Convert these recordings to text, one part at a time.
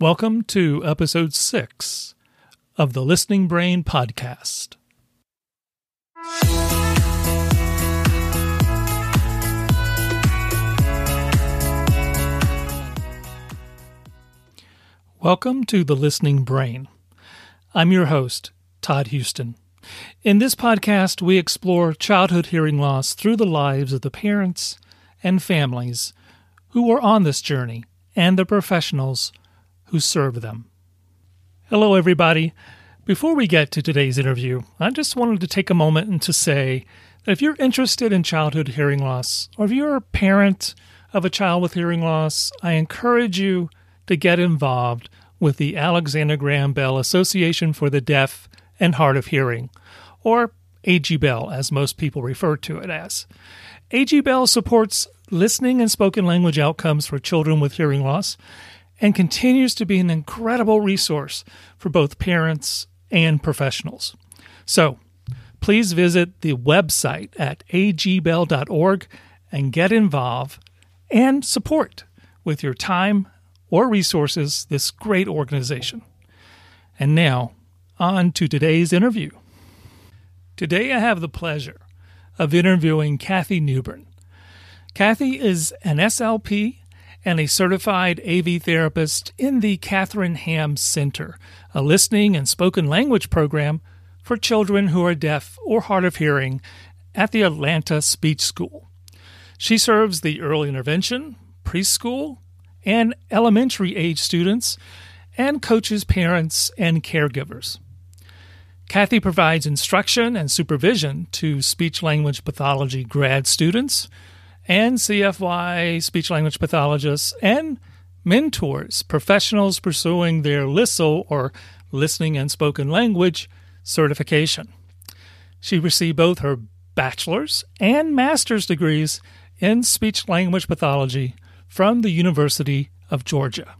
Welcome to Episode 6 of the Listening Brain Podcast. Welcome to the Listening Brain. I'm your host, Todd Houston. In this podcast, we explore childhood hearing loss through the lives of the parents and families who were on this journey and the professionals who serve them. Hello, everybody. Before we get to today's interview, I just wanted to take a moment to say that if you're interested in childhood hearing loss, or if you're a parent of a child with hearing loss, I encourage you to get involved with the Alexander Graham Bell Association for the Deaf and Hard of Hearing, or AG Bell, as most people refer to it as. AG Bell supports listening and spoken language outcomes for children with hearing loss and continues to be an incredible resource for both parents and professionals. So please visit the website at agbell.org and get involved and support with your time or resources this great organization. And now, on to today's interview. Today I have the pleasure of interviewing Kathy Newbern. Kathy is an SLP and a certified AV therapist in the Katherine Hamm Center, a listening and spoken language program for children who are deaf or hard of hearing at the Atlanta Speech School. She serves the early intervention, preschool, and elementary age students and coaches parents and caregivers. Kathy provides instruction and supervision to speech-language pathology grad students and CFY speech-language pathologists and mentors, professionals pursuing their LISL, or Listening and Spoken Language, certification. She received both her bachelor's and master's degrees in speech-language pathology from the University of Georgia.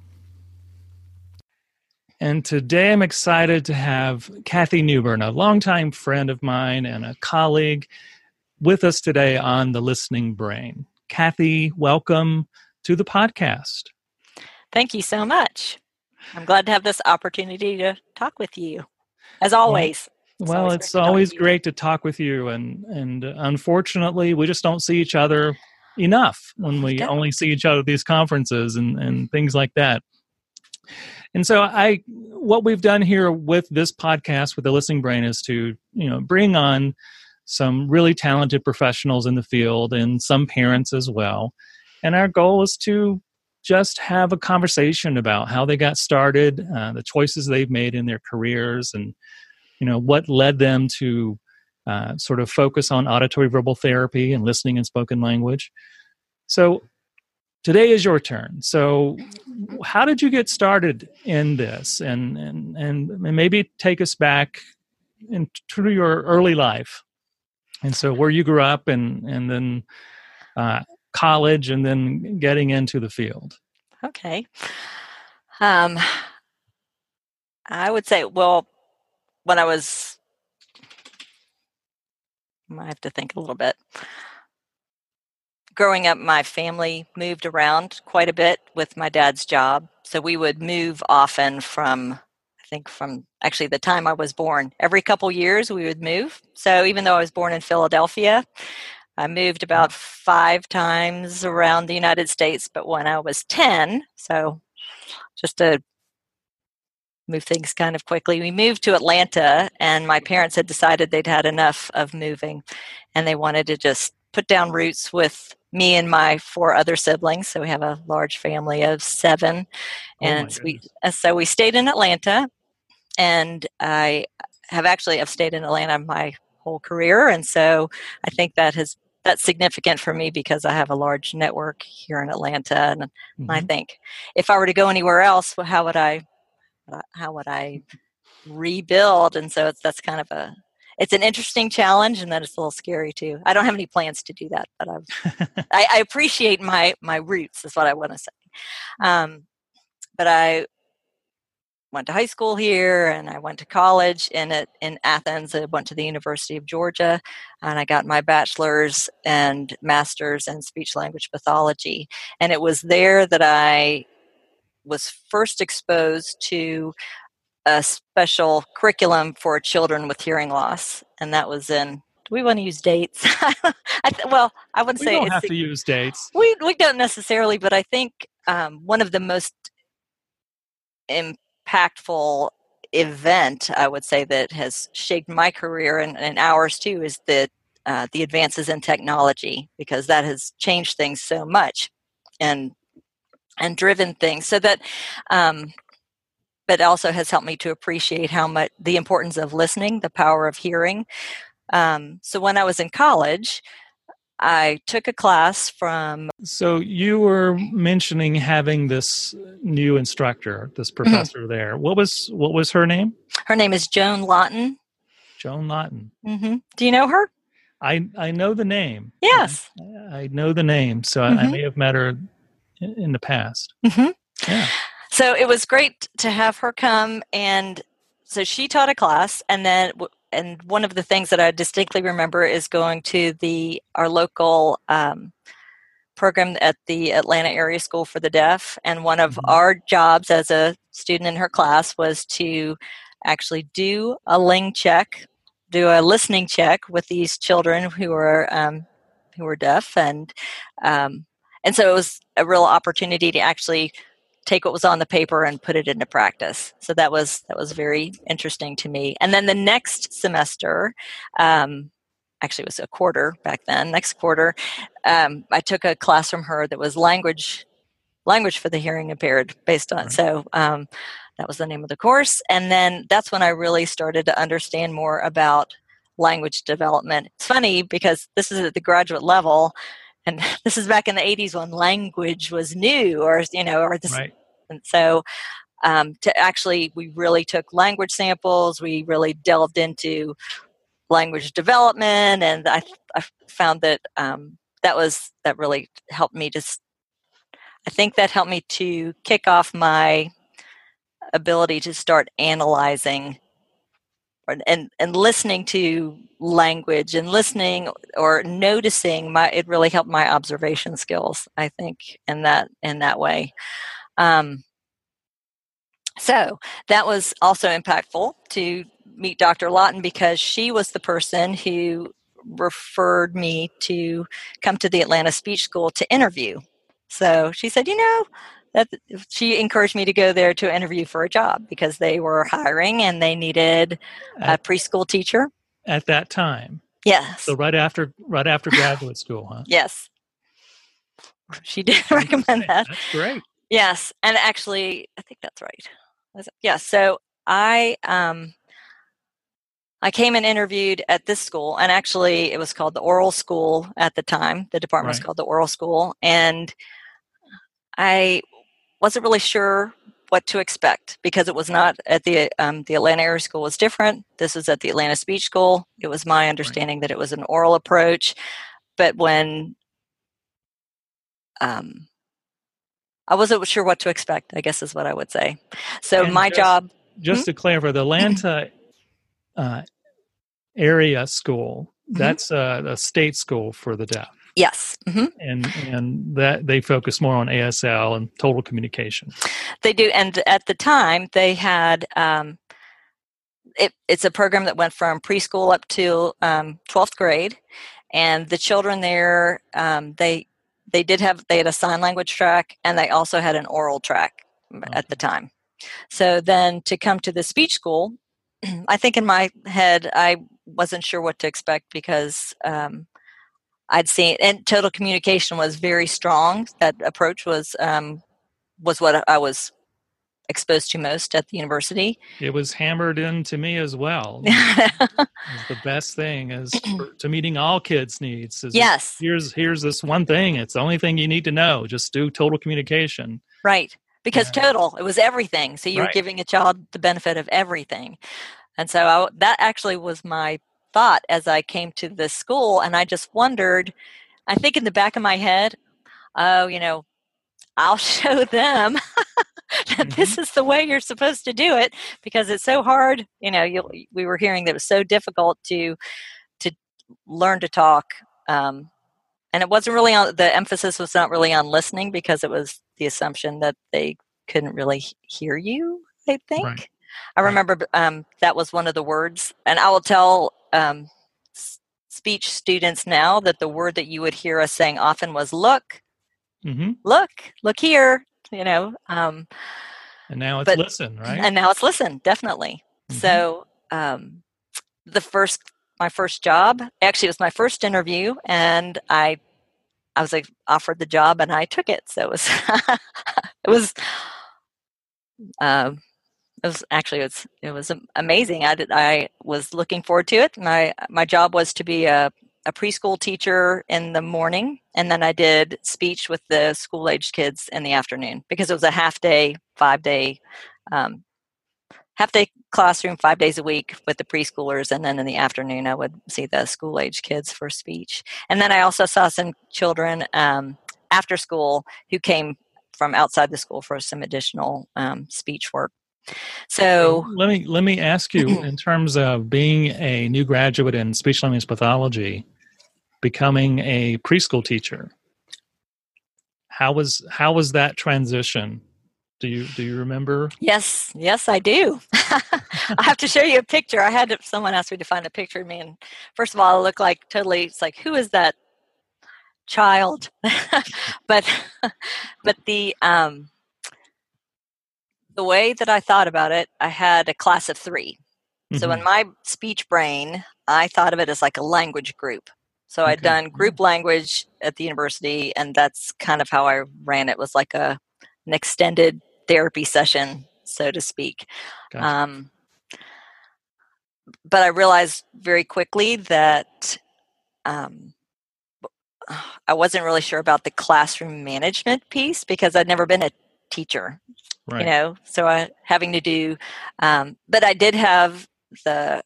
And today I'm excited to have Kathy Newbern, a longtime friend of mine and a colleague, with us today on The Listening Brain. Kathy, welcome to the podcast. Thank you so much. I'm glad to have this opportunity to talk with you, as always. Well, it's always great to talk with you, and unfortunately, we just don't see each other enough when we only see each other at these conferences and things like that. And so what we've done here with this podcast, with the Listening Brain, is to, bring on some really talented professionals in the field and some parents as well. And our goal is to just have a conversation about how they got started, the choices they've made in their careers, and, what led them to sort of focus on auditory verbal therapy and listening and spoken language. So today is your turn. So how did you get started in this? And maybe take us back into your early life. And so where you grew up and then college and then getting into the field. Okay. I would say, when I was, I have to think a little bit. Growing up, my family moved around quite a bit with my dad's job. So we would move often from the time I was born. Every couple years, we would move. So even though I was born in Philadelphia, I moved about 5 times around the United States. But when I was 10, so just to move things kind of quickly, we moved to Atlanta, and my parents had decided they'd had enough of moving, and they wanted to just put down roots with me and my 4 other siblings. So we have a large family of 7. And so we stayed in Atlanta, and I've stayed in Atlanta my whole career. And so I think that's significant for me because I have a large network here in Atlanta. And mm-hmm. I think if I were to go anywhere else, how would I rebuild? And so that's kind of it's an interesting challenge, and that is a little scary too. I don't have any plans to do that, but I appreciate my roots, is what I want to say. But I went to high school here, and I went to college in Athens. I went to the University of Georgia, and I got my bachelor's and master's in speech language pathology. And it was there that I was first exposed to a special curriculum for children with hearing loss, and that was in. We want to use dates. I wouldn't say we don't have to use dates. We don't necessarily, but I think one of the most impactful event, I would say, that has shaped my career and ours too, is the advances in technology, because that has changed things so much and driven things. So that, but also has helped me to appreciate how much the importance of listening, the power of hearing. So when I was in college, I took a class from... So you were mentioning having this new instructor, this professor mm-hmm. there. What was her name? Her name is Joan Lawton. Joan Lawton. Mm-hmm. Do you know her? I know the name. Yes. I know the name, so mm-hmm. I may have met her in the past. Mm-hmm. Yeah. So it was great to have her come, and so she taught a class, and then... And one of the things that I distinctly remember is going to our local program at the Atlanta Area School for the Deaf. And one of mm-hmm. our jobs as a student in her class was to actually do a Ling check, do a listening check with these children who were deaf. And so it was a real opportunity to actually take what was on the paper and put it into practice. So that was very interesting to me. And then the next semester, actually it was a quarter back then, next quarter, I took a class from her that was language for the hearing impaired based on. Right. So that was the name of the course. And then that's when I really started to understand more about language development. It's funny because this is at the graduate level, and this is back in the 80s when language was new, right. And so we really took language samples. We really delved into language development, and I found that that really helped me. I think that helped me to kick off my ability to start analyzing and listening to language and listening or noticing it really helped my observation skills, I think, in that way. So that was also impactful to meet Dr. Lawton, because she was the person who referred me to come to the Atlanta Speech School to interview. So she said, she encouraged me to go there to interview for a job because they were hiring and they needed a preschool teacher at that time. Yes. So right after graduate school, huh? Yes. She did recommend that. That's great. Yes, and actually, I think that's right. Yeah. So I came and interviewed at this school, and actually, it was called the Oral School at the time. The department was called the Oral School, and I wasn't really sure what to expect, because it was not at the Atlanta Area School was different. This was at the Atlanta Speech School. It was my understanding that it was an oral approach. But when I wasn't sure what to expect, I guess is what I would say. So and my job... Just to clarify, the Atlanta Area School, that's a state school for the deaf. Yes. Mm-hmm. And that they focus more on ASL and total communication. They do. And at the time they had, it's a program that went from preschool up to 12th grade. And the children there, they had a sign language track, and they also had an oral track at the time. So then to come to the speech school, I think in my head, I wasn't sure what to expect because, I'd seen, and total communication was very strong. That approach was what I was exposed to most at the university. It was hammered in to me as well. The best thing is to meeting all kids' needs. Yes. Here's this one thing. It's the only thing you need to know. Just do total communication. Right. Because it was everything. So you were giving a child the benefit of everything. And so that actually was my thought as I came to this school, and I just wondered, I think in the back of my head, I'll show them that this is the way you're supposed to do it, because it's so hard. We were hearing that it was so difficult to learn to talk. And it wasn't really the emphasis was not really on listening, because it was the assumption that they couldn't really hear you, I think. Right. I remember that was one of the words. And I will tell speech students now that the word that you would hear us saying often was look, mm-hmm. look here, you know. And now it's listen, right? And now it's listen, definitely. Mm-hmm. So my first job, actually it was my first interview, and I was offered the job and I took it. So it was, it was amazing. I was looking forward to it. My job was to be a preschool teacher in the morning, and then I did speech with the school-aged kids in the afternoon, because it was a half-day classroom 5 days a week with the preschoolers, and then in the afternoon I would see the school-aged kids for speech. And then I also saw some children after school who came from outside the school for some additional speech work. So let me ask you, in terms of being a new graduate in speech language pathology, becoming a preschool teacher, how was that transition? Do you remember? Yes, I do. I have to show you a picture. Someone asked me to find a picture of me, and first of all, I look like totally. It's like, who is that child? but the way that I thought about it, I had a class of three. Mm-hmm. So in my speech brain, I thought of it as like a language group. So I'd done group language at the university, and that's kind of how I ran it. It was like an extended therapy session, so to speak. Gotcha. But I realized very quickly that I wasn't really sure about the classroom management piece, because I'd never been a teacher. Right. You know, so but I did have I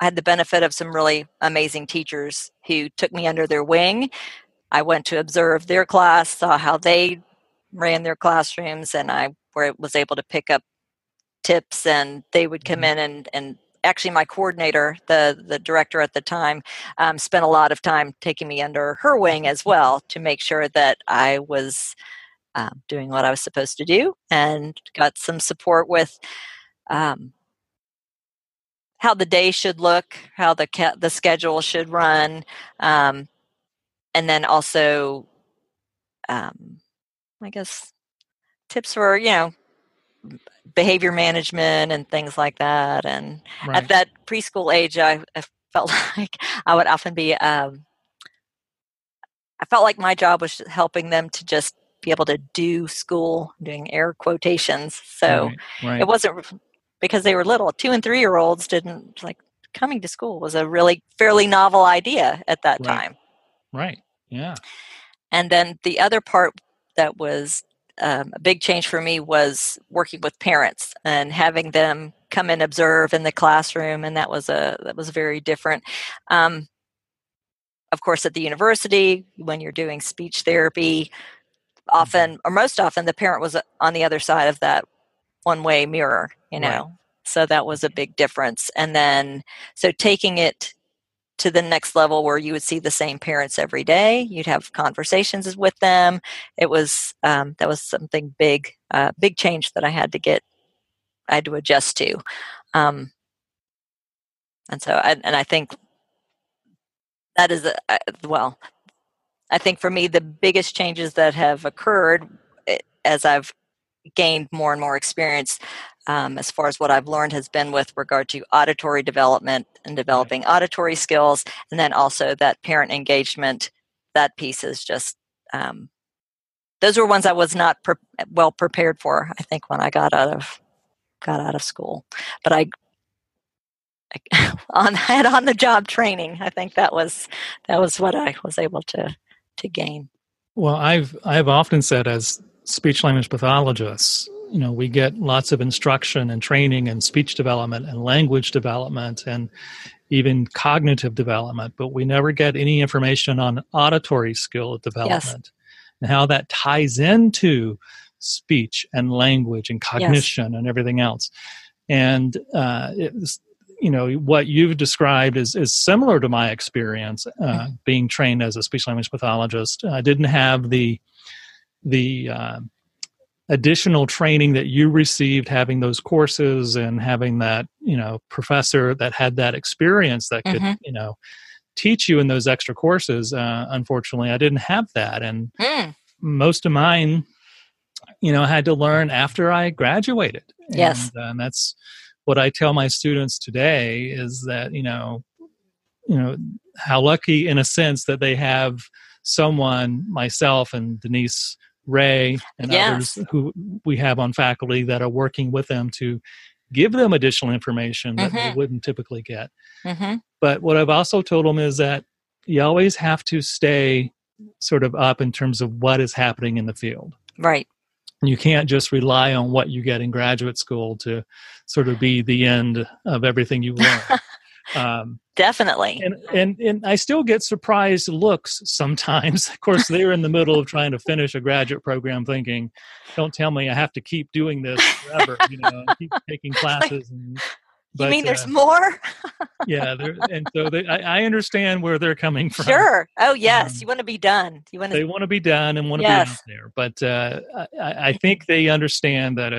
had the benefit of some really amazing teachers who took me under their wing. I went to observe their class, saw how they ran their classrooms, and was able to pick up tips, and they would come in and actually my coordinator, the director at the time, spent a lot of time taking me under her wing as well, to make sure that I was doing what I was supposed to do, and got some support with how the day should look, how the schedule should run, and then also, I guess, tips for, you know, behavior management and things like that. And at that preschool age, I felt like I would often be. I felt like my job was helping them to just be able to do school, doing air quotations. So it wasn't, because they were little. 2 and 3 year olds didn't like coming to school was a really fairly novel idea at that time. Right. Yeah. And then the other part that was a big change for me was working with parents and having them come and observe in the classroom. And that was very different. Of course, at the university, when you're doing speech therapy, often, or most often, the parent was on the other side of that one-way mirror, you know. Right. So that was a big difference. And then, so taking it to the next level where you would see the same parents every day, you'd have conversations with them. It was, that was something big, big change that I had to adjust to. And I think that is, I think for me, the biggest changes that have occurred as I've gained more and more experience, as far as what I've learned, has been with regard to auditory development and developing auditory skills. And then also that parent engagement, that piece is just, those were ones I was not well prepared for, I think, when I got out of school. But I had on the job training. I think that was what I was able to gain. Well, I've often said, as speech language pathologists, you know, we get lots of instruction and training and speech development and language development and even cognitive development, but we never get any information on auditory skill development and how that ties into speech and language and cognition and everything else. And it's, you know, what you've described is similar to my experience being trained as a speech language pathologist. I didn't have the additional training that you received having those courses and having that, you know, professor that had that experience that could, you know, teach you in those extra courses. Unfortunately, I didn't have that. And most of mine, you know, I had to learn after I graduated. Yes. And that's what I tell my students today is that, you know, how lucky in a sense that they have someone, myself and Denise Ray and others who we have on faculty that are working with them to give them additional information that they wouldn't typically get. But what I've also told them is that you always have to stay sort of up in terms of what is happening in the field. Right. You can't just rely on what you get in graduate school to sort of be the end of everything you learn. Definitely. And I still get surprised looks sometimes. Of course, they're in the middle of trying to finish a graduate program thinking, don't tell me I have to keep doing this forever, you know, and keep taking classes. And, but, you mean there's more? Yeah. And so I understand where they're coming from. Sure. Oh, yes. You want to be done. They want to be done and want to be out there. But I think they understand that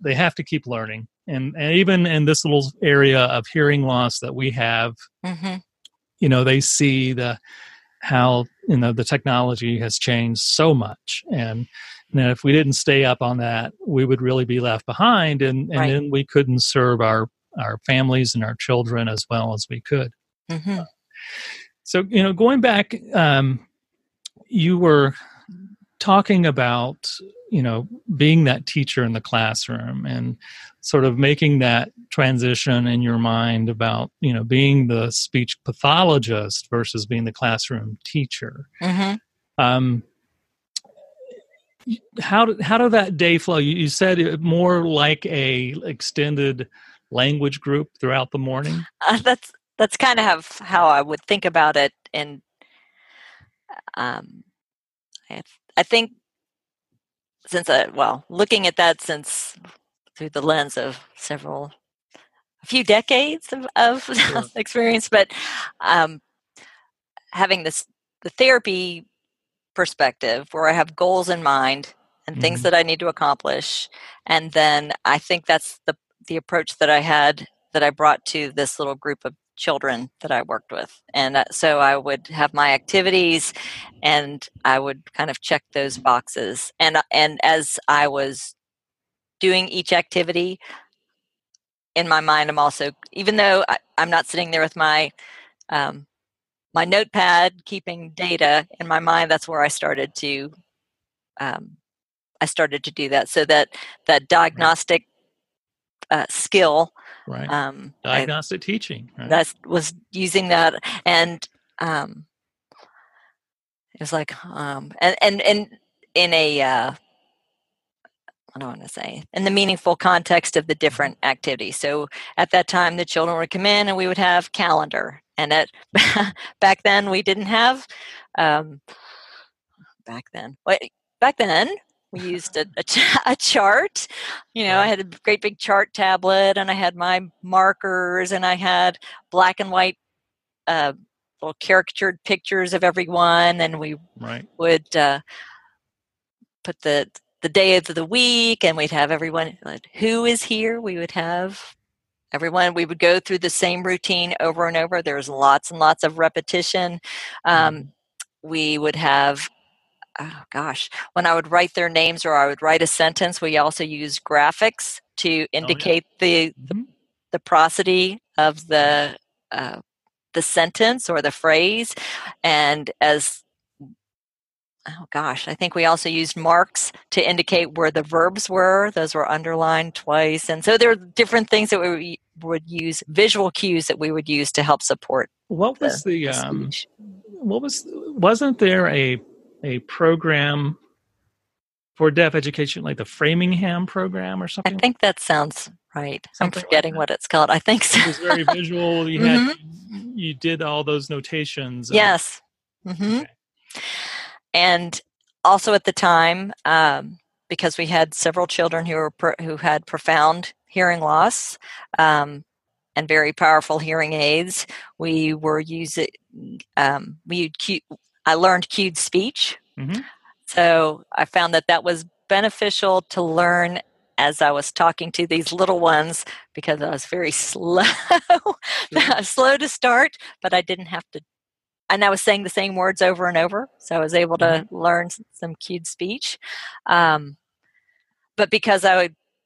they have to keep learning. And even in this little area of hearing loss that we have, you know, they see how, you know, the technology has changed so much. And you know, if we didn't stay up on that, we would really be left behind. And then we couldn't serve our families and our children as well as we could. So, you know, going back, you were talking about, you know, being that teacher in the classroom and sort of making that transition in your mind about, you know, being the speech pathologist versus being the classroom teacher. How did that day flow? You said it more like a extended language group throughout the morning. That's kind of how I would think about it, and I think since looking at that since through the lens of a few decades of experience, but having the therapy perspective where I have goals in mind and things that I need to accomplish. And then I think that's the approach that I had that I brought to this little group of children that I worked with. And so I would have my activities and I would kind of check those boxes. And as I was doing each activity in my mind, I'm also, even though I'm not sitting there with my notepad, keeping data in my mind, that's where I started to, do that. So that diagnostic skill, diagnostic teaching. That was using that, and it was like, and in a in the meaningful context of the different activities. So at that time, the children would come in, and we would have calendar. And back then, we didn't have. Back then. We used a chart, you know, I had a great big chart tablet and I had my markers and I had black and white little caricatured pictures of everyone. And we would put the day of the week and we'd have everyone, like, who is here? We would have everyone. We would go through the same routine over and over. There was lots and lots of repetition. We would have when I would write their names or I would write a sentence, we also use graphics to indicate the prosody of the sentence or the phrase. And as, I think we also used marks to indicate where the verbs were. Those were underlined twice. And so there are different things that we would use, visual cues that we would use to help support. What was speech. Wasn't there a program for deaf education, like the Framingham program or something? I think that sounds right. I'm forgetting what it's called. I think so. It was very visual. You you did all those notations. Yes. Okay. And also at the time, because we had several children who had profound hearing loss and very powerful hearing aids, we were using. I learned cued speech. So I found that was beneficial to learn as I was talking to these little ones, because I was very slow. I was slow to start, but I didn't have to. And I was saying the same words over and over, so I was able to learn some cued speech. But because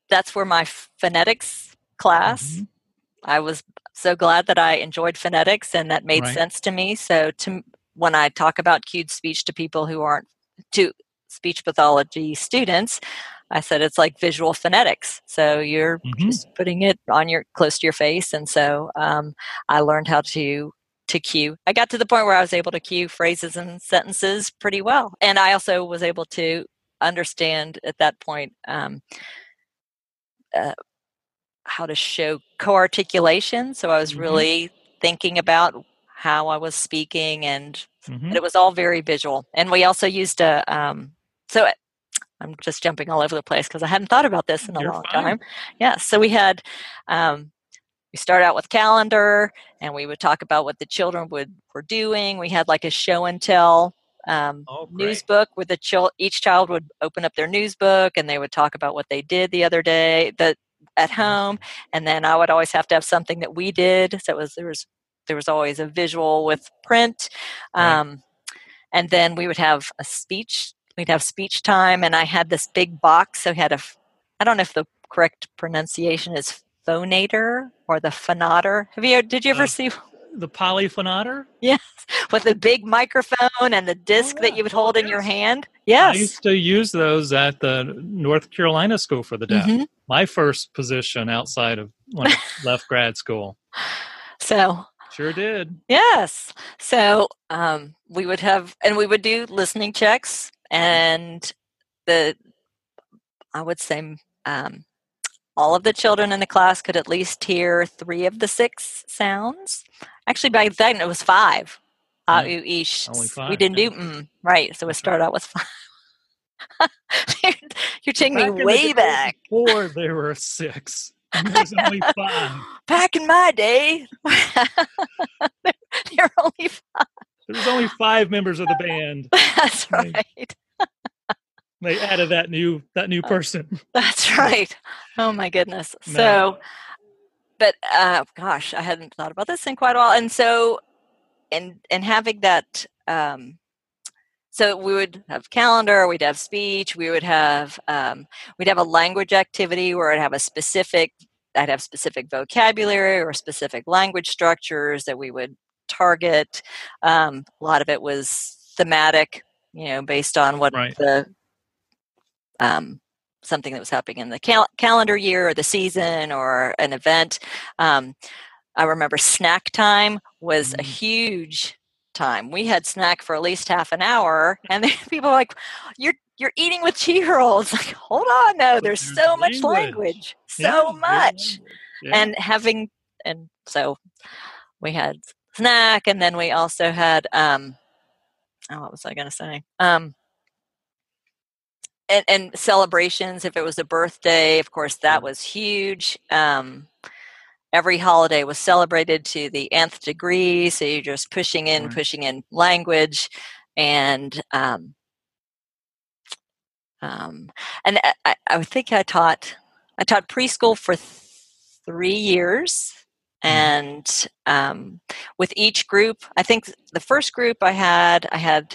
that's where my phonetics class, I was so glad that I enjoyed phonetics and that made sense to me. So when I talk about cued speech to people who aren't, to speech pathology students, I said it's like visual phonetics. So you're just putting it on close to your face. And so I learned how to cue. I got to the point where I was able to cue phrases and sentences pretty well. And I also was able to understand at that point how to show co-articulation. So I was really thinking about how I was speaking, and it was all very visual. And we also used a, so I'm just jumping all over the place because I hadn't thought about this in a long time. Yeah. So we had, we start out with calendar, and we would talk about what the children were doing. We had like a show and tell news book with each child would open up their news book, and they would talk about what they did the other day at home. And then I would always have to have something that we did. So it was, there was always a visual with print. And then we would have a speech. We'd have speech time. And I had this big box. So we had I don't know if the correct pronunciation is phonator or the phonator. Did you ever see? The polyphonator? Yes. With the big microphone and the disc that you would hold in your hand. Yes. I used to use those at the North Carolina School for the Deaf. My first position outside of when I left grad school. So. Sure did. Yes. So we would have, and we would do listening checks, and I would say all of the children in the class could at least hear 3 of the 6 sounds. Actually, back then it was 5. Only 5. We didn't do right. So we start out with 5. You're taking me way back. Before there were 6. And there's only 5. Back in my day, there were only 5. There was only 5 members of the band. That's right. They added that new person. That's right. Oh my goodness. No. So, but gosh, I hadn't thought about this in quite a while. And so, and having that, so we would have calendar, we'd have speech, we would have we'd have a language activity where I'd have specific vocabulary or specific language structures that we would target. A lot of it was thematic, based on what the something that was happening in the calendar year or the season or an event. I remember snack time was a huge time. We had snack for at least half an hour, and then people were like, you're eating with two-year-olds. Like, hold on, no, there's so much language, so much. Yeah. And so we had snack, and then we also had, what was I going to say? And celebrations, if it was a birthday, of course, that was huge. Every holiday was celebrated to the nth degree, so you're just pushing in language. And I think I taught preschool for 3 years. And with each group, I think the first group I had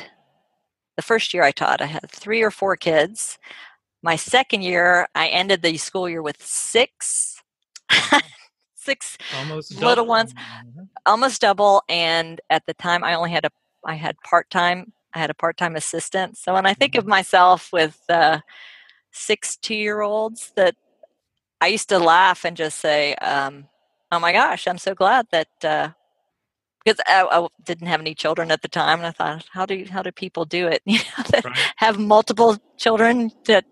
the first year I taught, I had 3 or 4 kids. My second year, I ended the school year with 6. 6 almost little ones, almost double. And at the time, I had a part-time assistant. So when I think of myself with 6 two-year-olds, that I used to laugh and just say, oh my gosh, I'm so glad that because I didn't have any children at the time, and I thought, how do people do it? Have multiple children that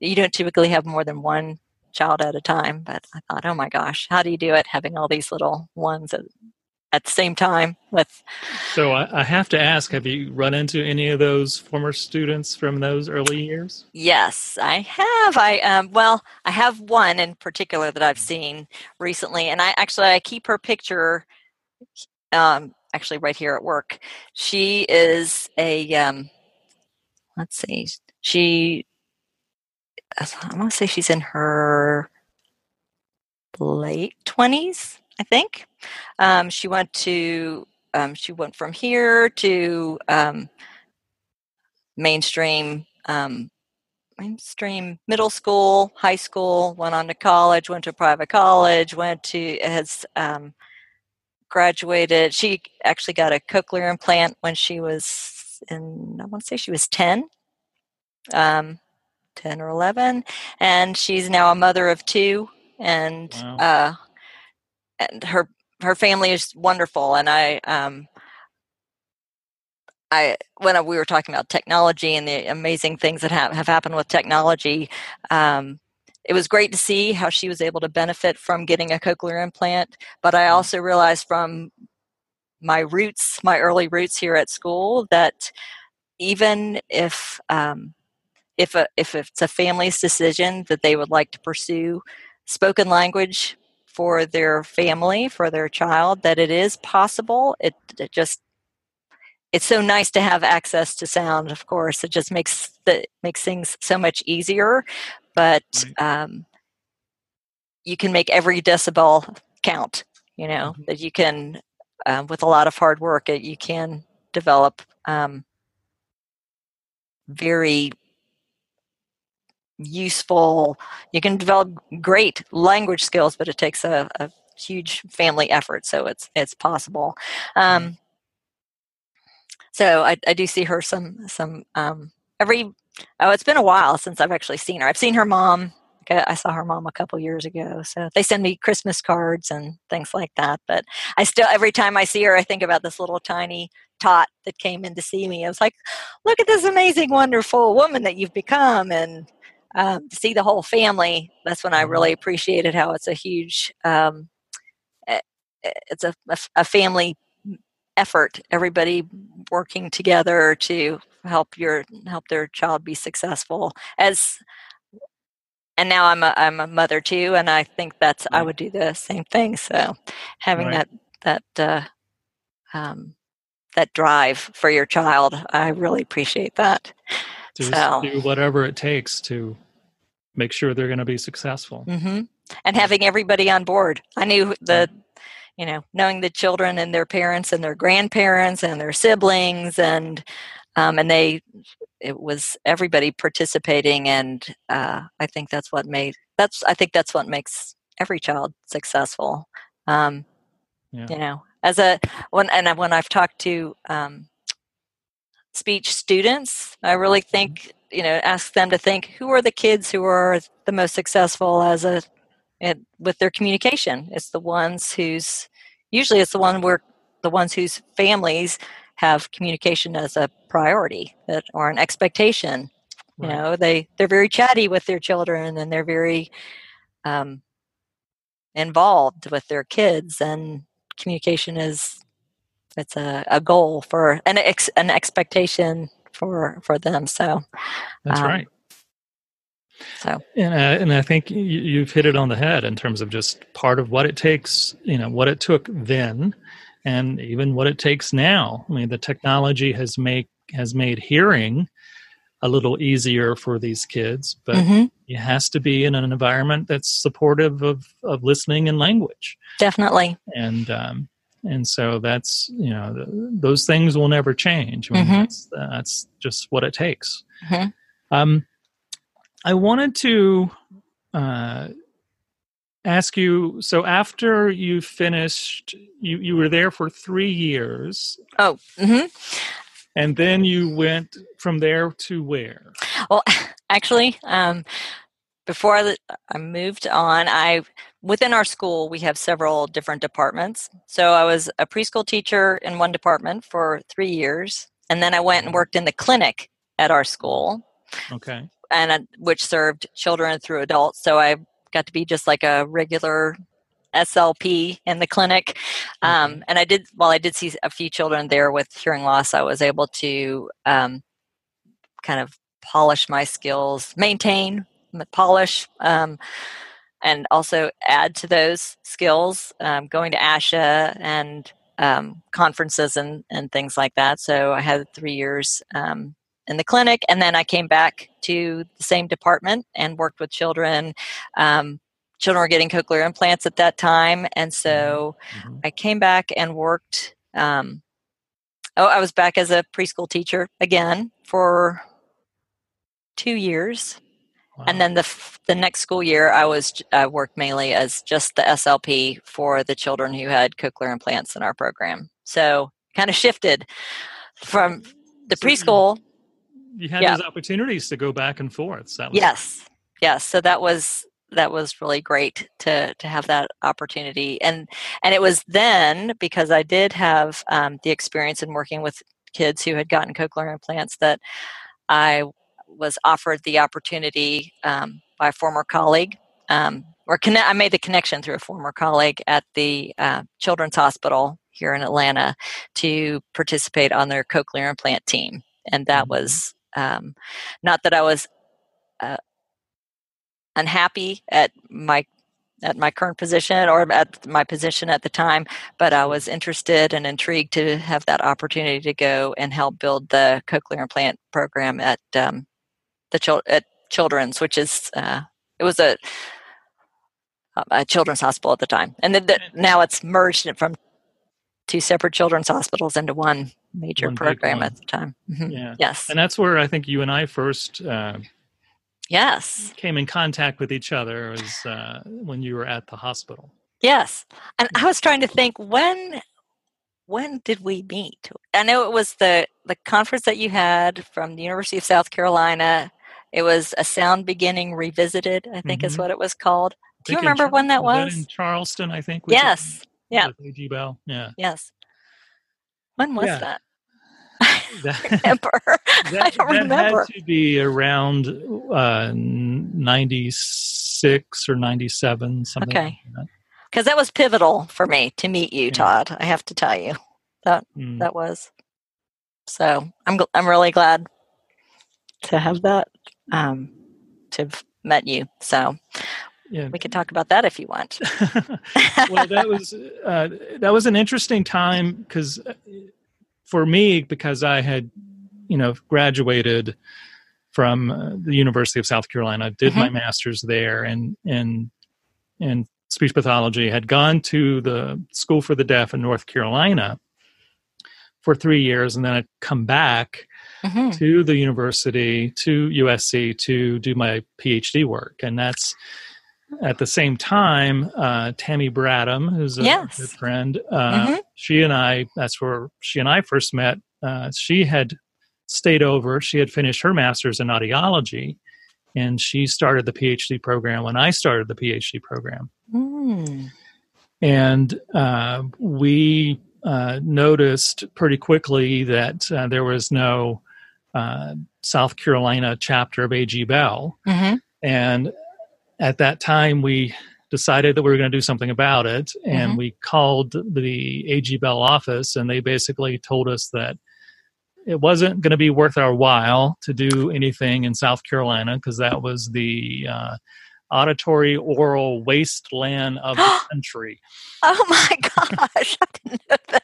you don't typically have more than one child at a time. But I thought, oh my gosh, how do you do it? Having all these little ones at the same time with. So I have to ask: have you run into any of those former students from those early years? Yes, I have. I have one in particular that I've seen recently, and I keep her picture. Actually right here at work. She is a, let's see, she I want to say she's in her late 20s, I think. She went from here to mainstream middle school, high school, went on to college, went to private college, has graduated. She actually got a cochlear implant when she was I want to say she was 10 or 11, and she's now a mother of two, and wow. And her family is wonderful. And we were talking about technology and the amazing things that have happened with technology, it was great to see how she was able to benefit from getting a cochlear implant. But I also realized from my early roots here at school, that even if it's a family's decision that they would like to pursue spoken language for their family, for their child, that it is possible. It's so nice to have access to sound, of course. It just makes things so much easier. But you can make every decibel count, you know, mm-hmm. that you can, with a lot of hard work, you can develop very useful, you can develop great language skills, but it takes a huge family effort. So it's possible. Mm-hmm. So I do see her it's been a while since I've actually seen her. I've seen her mom. I saw her mom a couple years ago. So they send me Christmas cards and things like that. But I still, every time I see her, I think about this little tiny tot that came in to see me. I was like, look at this amazing, wonderful woman that you've become. And to see the whole family, that's when I really appreciated how it's a huge, it's a family effort, everybody working together to help their child be successful. And now I'm a mother too, and I think that's right. I would do the same thing. So having right. that drive for your child, I really appreciate that. Do whatever it takes to make sure they're going to be successful. Mm-hmm. And having everybody on board. I knew knowing the children and their parents and their grandparents and their siblings, and it was everybody participating, and I think that's what makes every child successful. When I've talked to speech students, I really think, ask them to think, who are the kids who are the most successful with their communication? It's the ones whose families have communication as a priority or an expectation. Right. They're very chatty with their children, and they're very involved with their kids, and communication is a goal for an expectation for them. So that's right. So, and I think you've hit it on the head in terms of just part of what it takes, what it took then, and even what it takes now. I mean, the technology has made hearing a little easier for these kids, but mm-hmm. it has to be in an environment that's supportive of listening and language. Definitely. And so that's, those things will never change. I mean, mm-hmm. That's just what it takes. Mm-hmm. I wanted to ask you, so after you finished, you were there for 3 years. Oh, mm-hmm. And then you went from there to where? Well, actually, before I moved on, within our school, we have several different departments. So I was a preschool teacher in one department for 3 years, and then I went and worked in the clinic at our school. Okay. And which served children through adults. So I got to be just like a regular SLP in the clinic. Mm-hmm. And I did see a few children there with hearing loss, I was able to kind of polish my skills, polish, and also add to those skills, going to ASHA and conferences and things like that. So I had 3 years in the clinic. And then I came back to the same department and worked with children. Children were getting cochlear implants at that time. And so I came back and worked. I was back as a preschool teacher again for 2 years. Wow. And then the next school year, I worked mainly as just the SLP for the children who had cochlear implants in our program. So kind of shifted from the preschool. You had those opportunities to go back and forth. So that was yes. So that was really great to have that opportunity. And it was then, because I did have the experience in working with kids who had gotten cochlear implants, that I was offered the opportunity by a former colleague, I made the connection through a former colleague at the Children's Hospital here in Atlanta to participate on their cochlear implant team. And that was, not that I was unhappy at my current position or at my position at the time, but I was interested and intrigued to have that opportunity to go and help build the cochlear implant program at at Children's, which is it was a children's hospital at the time, and now it's merged from two separate children's hospitals into one major program at the time. Mm-hmm. Yeah. Yes, and that's where I think you and I first came in contact with each other, was when you were at the hospital. Yes, and I was trying to think when did we meet? I know it was the conference that you had from the University of South Carolina. It was a Sound Beginning Revisited, I think is what it was called. Do you remember when that was? In Charleston, I think. Yes. Yeah. With A.G. Bell. Yeah. Yes. When was that? I don't remember. That had to be around 96 or 97, something like that. Because that was pivotal for me to meet you, Todd. I have to tell you that was. So I'm really glad to have that, to have met you. So we could talk about that if you want. Well, that was an interesting time because I had, graduated from the University of South Carolina, did my master's there, and speech pathology, had gone to the School for the Deaf in North Carolina for 3 years, and then I'd come back to the university, to USC, to do my PhD work. And that's at the same time, Tammy Bradham, who's a good friend, that's where she and I first met. She had stayed over. She had finished her master's in audiology, and she started the PhD program when I started the PhD program. Mm. And we noticed pretty quickly that there was no South Carolina chapter of A.G. Bell. Mm-hmm. And at that time, we decided that we were going to do something about it. And we called the A.G. Bell office, and they basically told us that it wasn't going to be worth our while to do anything in South Carolina, because that was the auditory oral wasteland of the country. Oh my gosh, I didn't know that.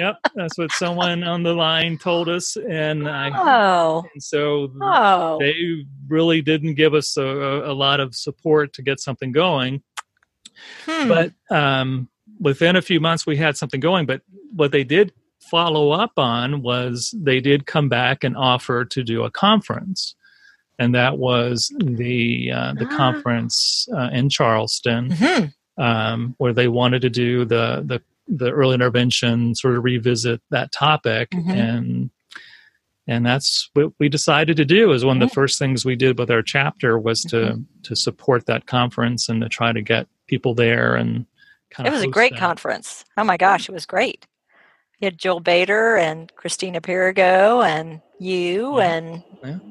Yep, that's what someone on the line told us. And they really didn't give us a lot of support to get something going. But within a few months, we had something going. But what they did follow up on was they did come back and offer to do a conference. And that was the conference in Charleston, where they wanted to do the early intervention, sort of revisit that topic. And that's what we decided to do. Is one of the first things we did with our chapter was to support that conference and to try to get people there. And it was a great conference. Oh my gosh, it was great. You had Joel Bader and Christina Pirago and you.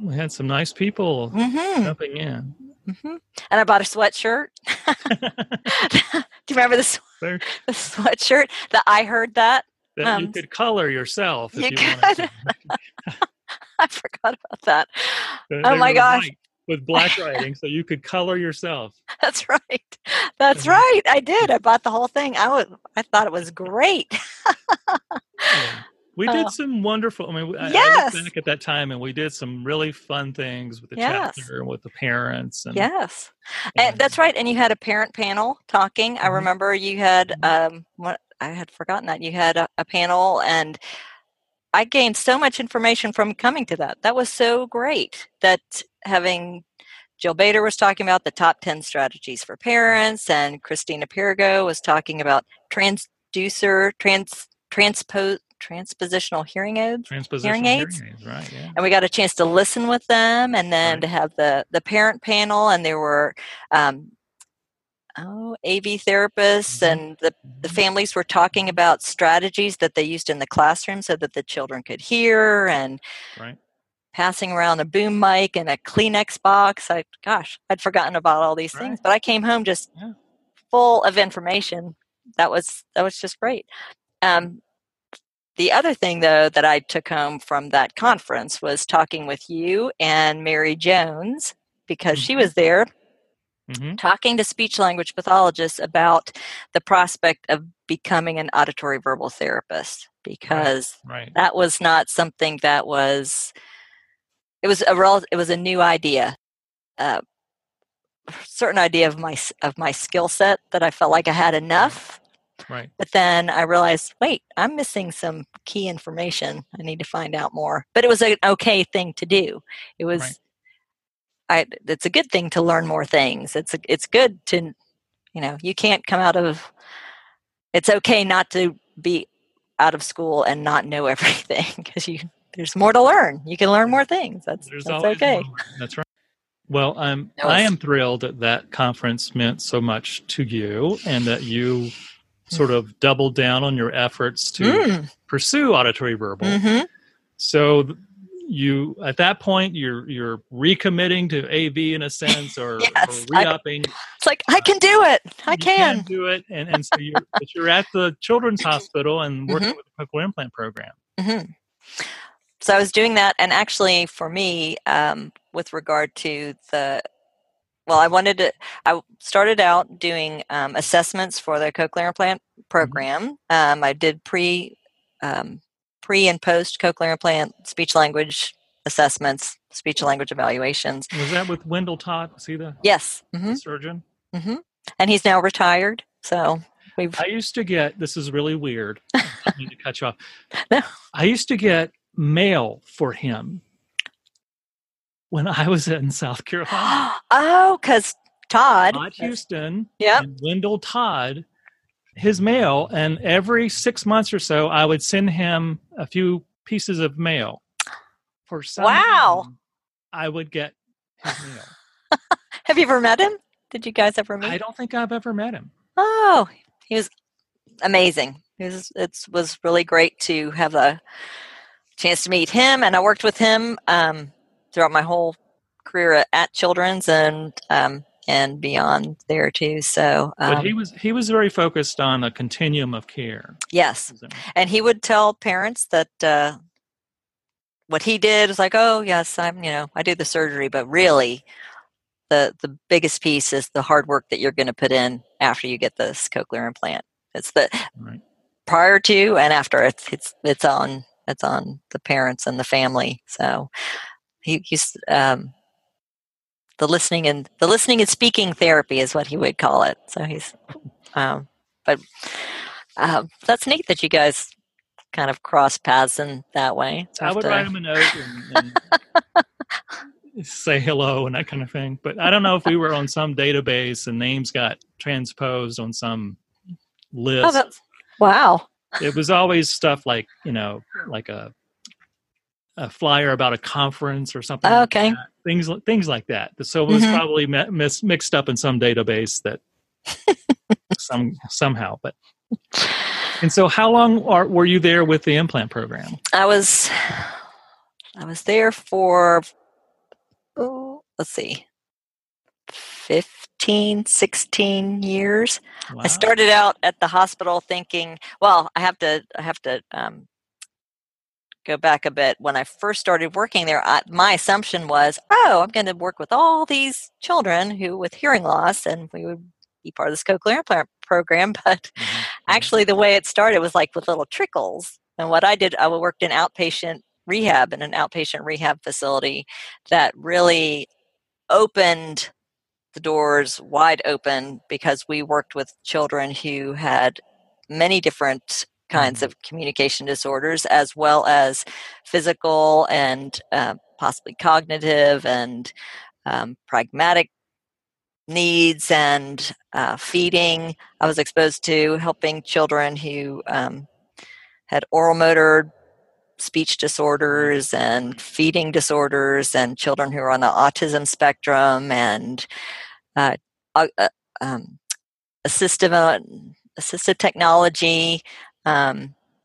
We had some nice people jumping in. And I bought a sweatshirt. Do you remember the sweatshirt? I heard that you could color yourself. If you could. I forgot about that. Oh my gosh! With black writing, so you could color yourself. That's right. That's right. I did. I bought the whole thing. I thought it was great. We did some wonderful, I look back at that time and we did some really fun things with the chapter and with the parents. And, and that's right. And you had a parent panel talking. I remember you had, I had forgotten that you had a panel, and I gained so much information from coming to that. That was so great, that having Jill Bader was talking about the top 10 strategies for parents, and Christina Pirago was talking about transpositional hearing aids. Transpositional hearing aids, right. Yeah. And we got a chance to listen with them, and then to have the parent panel, and there were AV therapists, and the families were talking about strategies that they used in the classroom so that the children could hear, and passing around a boom mic and a Kleenex box. I'd forgotten about all these things, but I came home just full of information. That was just great. The other thing, though, that I took home from that conference was talking with you and Mary Jones, because she was there talking to speech-language pathologists about the prospect of becoming an auditory verbal therapist, because that was not something that was – it was a new idea, a certain idea of my skill set that I felt like I had enough. Right. But then I realized, wait, I'm missing some key information. I need to find out more. But it was an okay thing to do. It was, it's a good thing to learn more things. It's good to, you can't come out of, it's okay not to be out of school and not know everything, because there's more to learn. You can learn more things. That's okay. That's right. Well, I am thrilled that that conference meant so much to you, and that you sort of double down on your efforts to pursue auditory verbal. So you, at that point, you're recommitting to AV in a sense, or, or re-upping. It's like, I can do it. I can do it. And so you're at the Children's Hospital and working with the cochlear implant program. So I was doing that. And actually for me, with regard to I started out doing assessments for the cochlear implant program. I did pre and post cochlear implant speech-language assessments, speech-language evaluations. Was that with Wendell Todd? Was he the surgeon? And he's now retired. So I used to get, this is really weird. I need to cut you off. No. I used to get mail for him when I was in South Carolina. Because Todd Houston and Wendell Todd, his mail, and every 6 months or so, I would send him a few pieces of mail. For some reason, I would get his mail. Have you ever met him? Did you guys ever meet him? I don't think I've ever met him. Oh, he was amazing. It was really great to have a chance to meet him, and I worked with him throughout my whole career at Children's and beyond there too. So, but he was very focused on a continuum of care. Yes, and he would tell parents that what he did was like, oh yes, I'm I do the surgery, but really the biggest piece is the hard work that you're going to put in after you get this cochlear implant. It's the prior to and after. It's on the parents and the family. So. He's the listening and speaking therapy is what he would call it. So he's, that's neat that you guys kind of cross paths in that way. I would write him a note and say hello and that kind of thing. But I don't know if we were on some database and names got transposed on some list. Wow! It was always stuff like a flyer about a conference or something. Okay. Like that. Things like that. So it was probably mixed up in some database that somehow. But and so, how long were you there with the implant program? I was there for 16 years. Wow. I started out at the hospital thinking, well, I have to. Go back a bit. When I first started working there, my assumption was, I'm going to work with all these children with hearing loss, and we would be part of this cochlear implant program. But actually, the way it started was like with little trickles And what I did, I worked in outpatient rehab in an outpatient rehab facility that really opened the doors wide open because we worked with children who had many different kinds of communication disorders, as well as physical and possibly cognitive and pragmatic needs and feeding. I was exposed to helping children who had oral motor speech disorders and feeding disorders, and children who are on the autism spectrum, and assistive technology,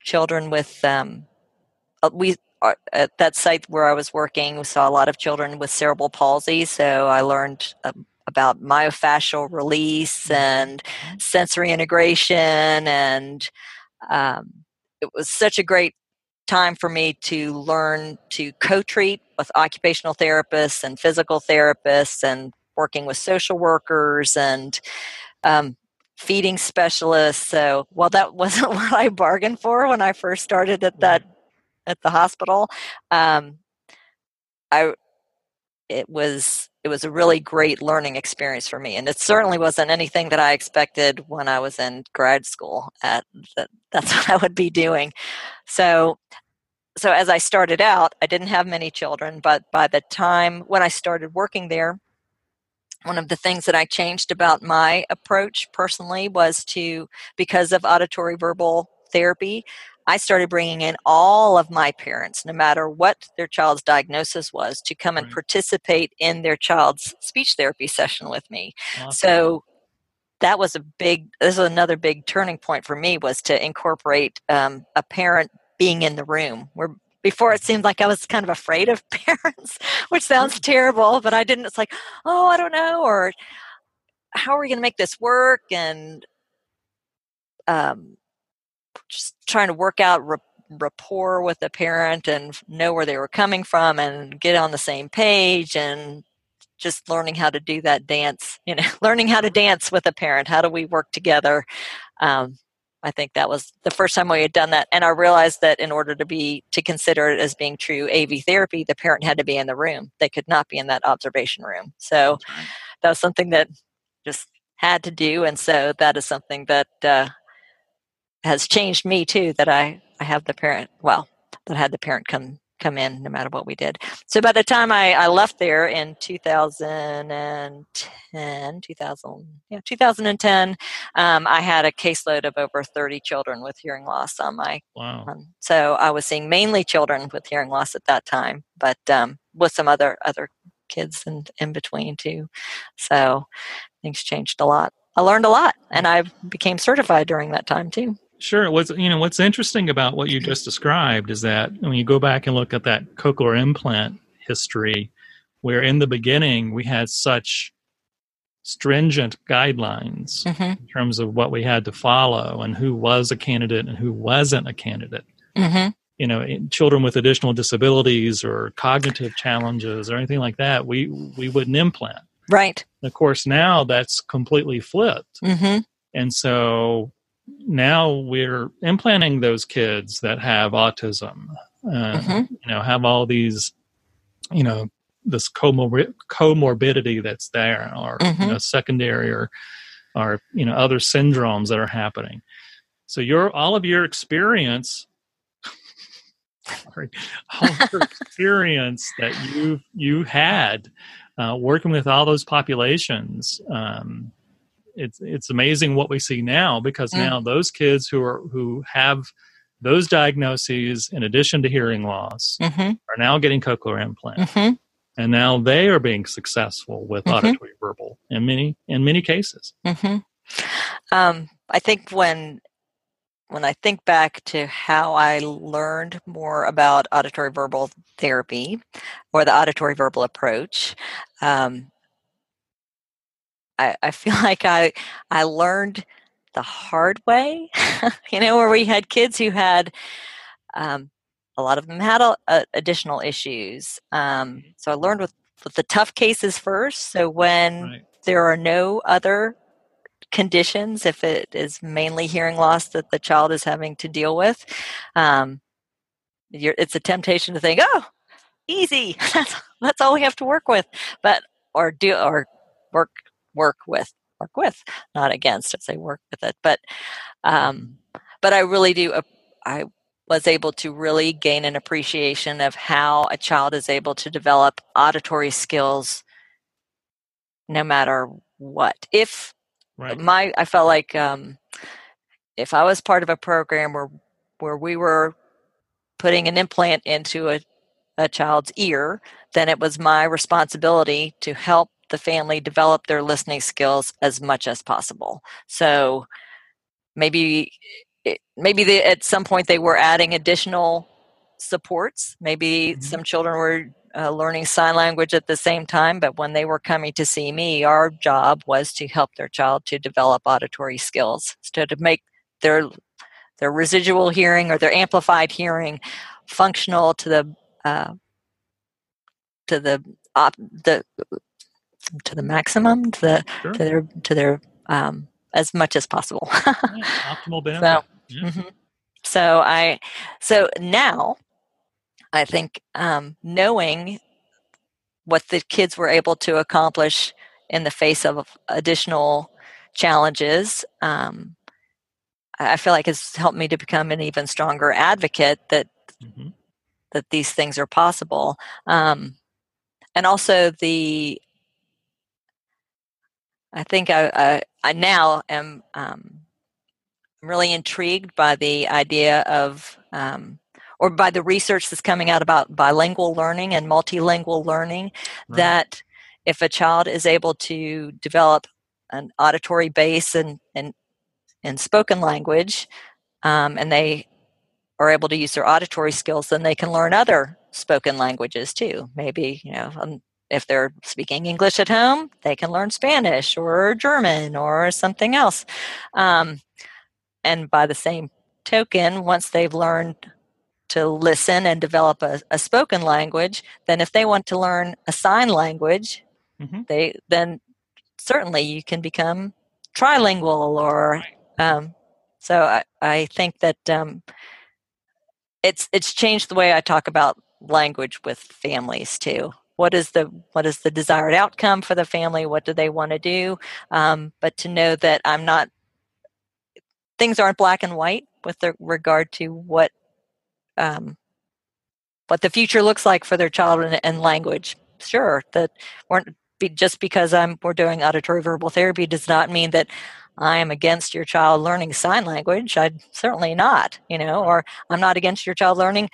children with at that site where I was working, we saw a lot of children with cerebral palsy, so I learned about myofascial release and sensory integration, and it was such a great time for me to learn to co-treat with occupational therapists and physical therapists and working with social workers and feeding specialists. So while that wasn't what I bargained for when I first started at the hospital, it was a really great learning experience for me. And it certainly wasn't anything that I expected when I was in grad school. That's what I would be doing. So as I started out, I didn't have many children, but by the time when I started working there, one of the things that I changed about my approach personally was because of auditory verbal therapy, I started bringing in all of my parents, no matter what their child's diagnosis was, to come and participate in their child's speech therapy session with me. Awesome. So that was this was another big turning point for me, was to incorporate a parent being in the room. Where before it seemed like I was kind of afraid of parents, which sounds terrible, but I didn't. It's like, oh, I don't know, or how are we going to make this work? And, just trying to work out rapport with the parent and know where they were coming from and get on the same page, and just learning how to do that dance, learning how to dance with a parent. How do we work together? I think that was the first time we had done that. And I realized that in order to consider it as being true AV therapy, the parent had to be in the room. They could not be in that observation room. So that was something that just had to do. And so that is something that, has changed me too, that I had the parent come in no matter what we did. So by the time I left there in 2010, I had a caseload of over 30 children with hearing loss on my. Wow. So I was seeing mainly children with hearing loss at that time, but with some other kids in between too. So things changed a lot. I learned a lot, and I became certified during that time too. Sure. What's interesting about what you just described is that when you go back and look at that cochlear implant history, where in the beginning we had such stringent guidelines in terms of what we had to follow and who was a candidate and who wasn't a candidate. Mm-hmm. Children with additional disabilities or cognitive challenges or anything like that, we wouldn't implant. Right. Of course, now that's completely flipped. Mm-hmm. And so now we're implanting those kids that have autism, have all these, this comorbidity that's there, or secondary or other syndromes that are happening. So all of your experience, that you had working with all those populations, it's amazing what we see now, because now those kids who have those diagnoses in addition to hearing loss are now getting cochlear implants, and now they are being successful with auditory verbal in many cases. Mm-hmm. I think when I think back to how I learned more about auditory verbal therapy or the auditory verbal approach, I feel like I learned the hard way, where we had kids who had, a lot of them had additional issues. So I learned with the tough cases first. So when there are no other conditions, if it is mainly hearing loss that the child is having to deal with, It's a temptation to think, oh, easy. That's all we have to work with, or work with, not against. I say work with it, but I really do. I was able to really gain an appreciation of how a child is able to develop auditory skills, no matter what. I felt like if I was part of a program where we were putting an implant into a child's ear, then it was my responsibility to help the family develop their listening skills as much as possible. So maybe at some point they were adding additional supports. Maybe mm-hmm. some children were learning sign language at the same time, but when they were coming to see me, our job was to help their child to develop auditory skills, so to make their residual hearing or their amplified hearing functional to the maximum, to their as much as possible. Optimal benefit. So now I think knowing what the kids were able to accomplish in the face of additional challenges, I feel like it's helped me to become an even stronger advocate that these things are possible. And also I now am really intrigued by the idea of, or by the research that's coming out about bilingual learning and multilingual learning, right. That if a child is able to develop an auditory base in spoken language, and they are able to use their auditory skills, then they can learn other spoken languages too. Maybe, if they're speaking English at home, they can learn Spanish or German or something else. And by the same token, once they've learned to listen and develop a spoken language, then if they want to learn a sign language, then certainly you can become trilingual so I think that it's changed the way I talk about language with families too. What is the desired outcome for the family? What do they want to do? But to know that things aren't black and white with regard to what the future looks like for their child and language. Sure, that just because we're doing auditory verbal therapy does not mean that I am against your child learning sign language. I'd certainly not, or I'm not against your child learning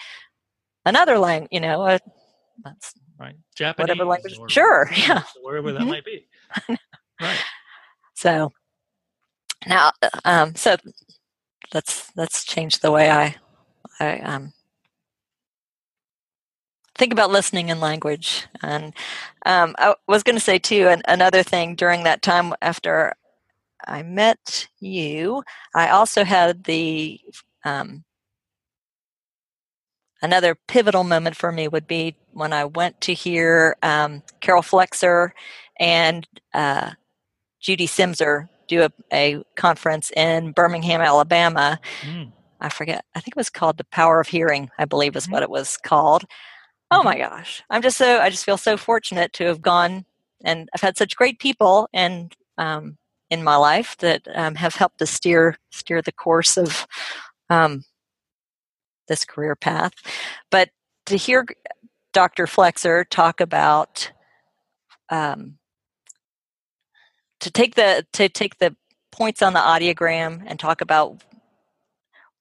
another language, that's right. Japanese, whatever language, or sure, yeah, wherever that might be. Right. So now, so that's changed the way I think about listening and language. And I was going to say too, another thing during that time after I met you, I also had the another pivotal moment for me would be when I went to hear Carol Flexer and Judy Simser do a conference in Birmingham, Alabama. I forget. I think it was called The Power of Hearing, I believe is what it was called. Oh my gosh. I just feel so fortunate to have gone, and I've had such great people and in my life that have helped to steer the course of this career path. But to hear Dr. Flexer talk about to take the points on the audiogram and talk about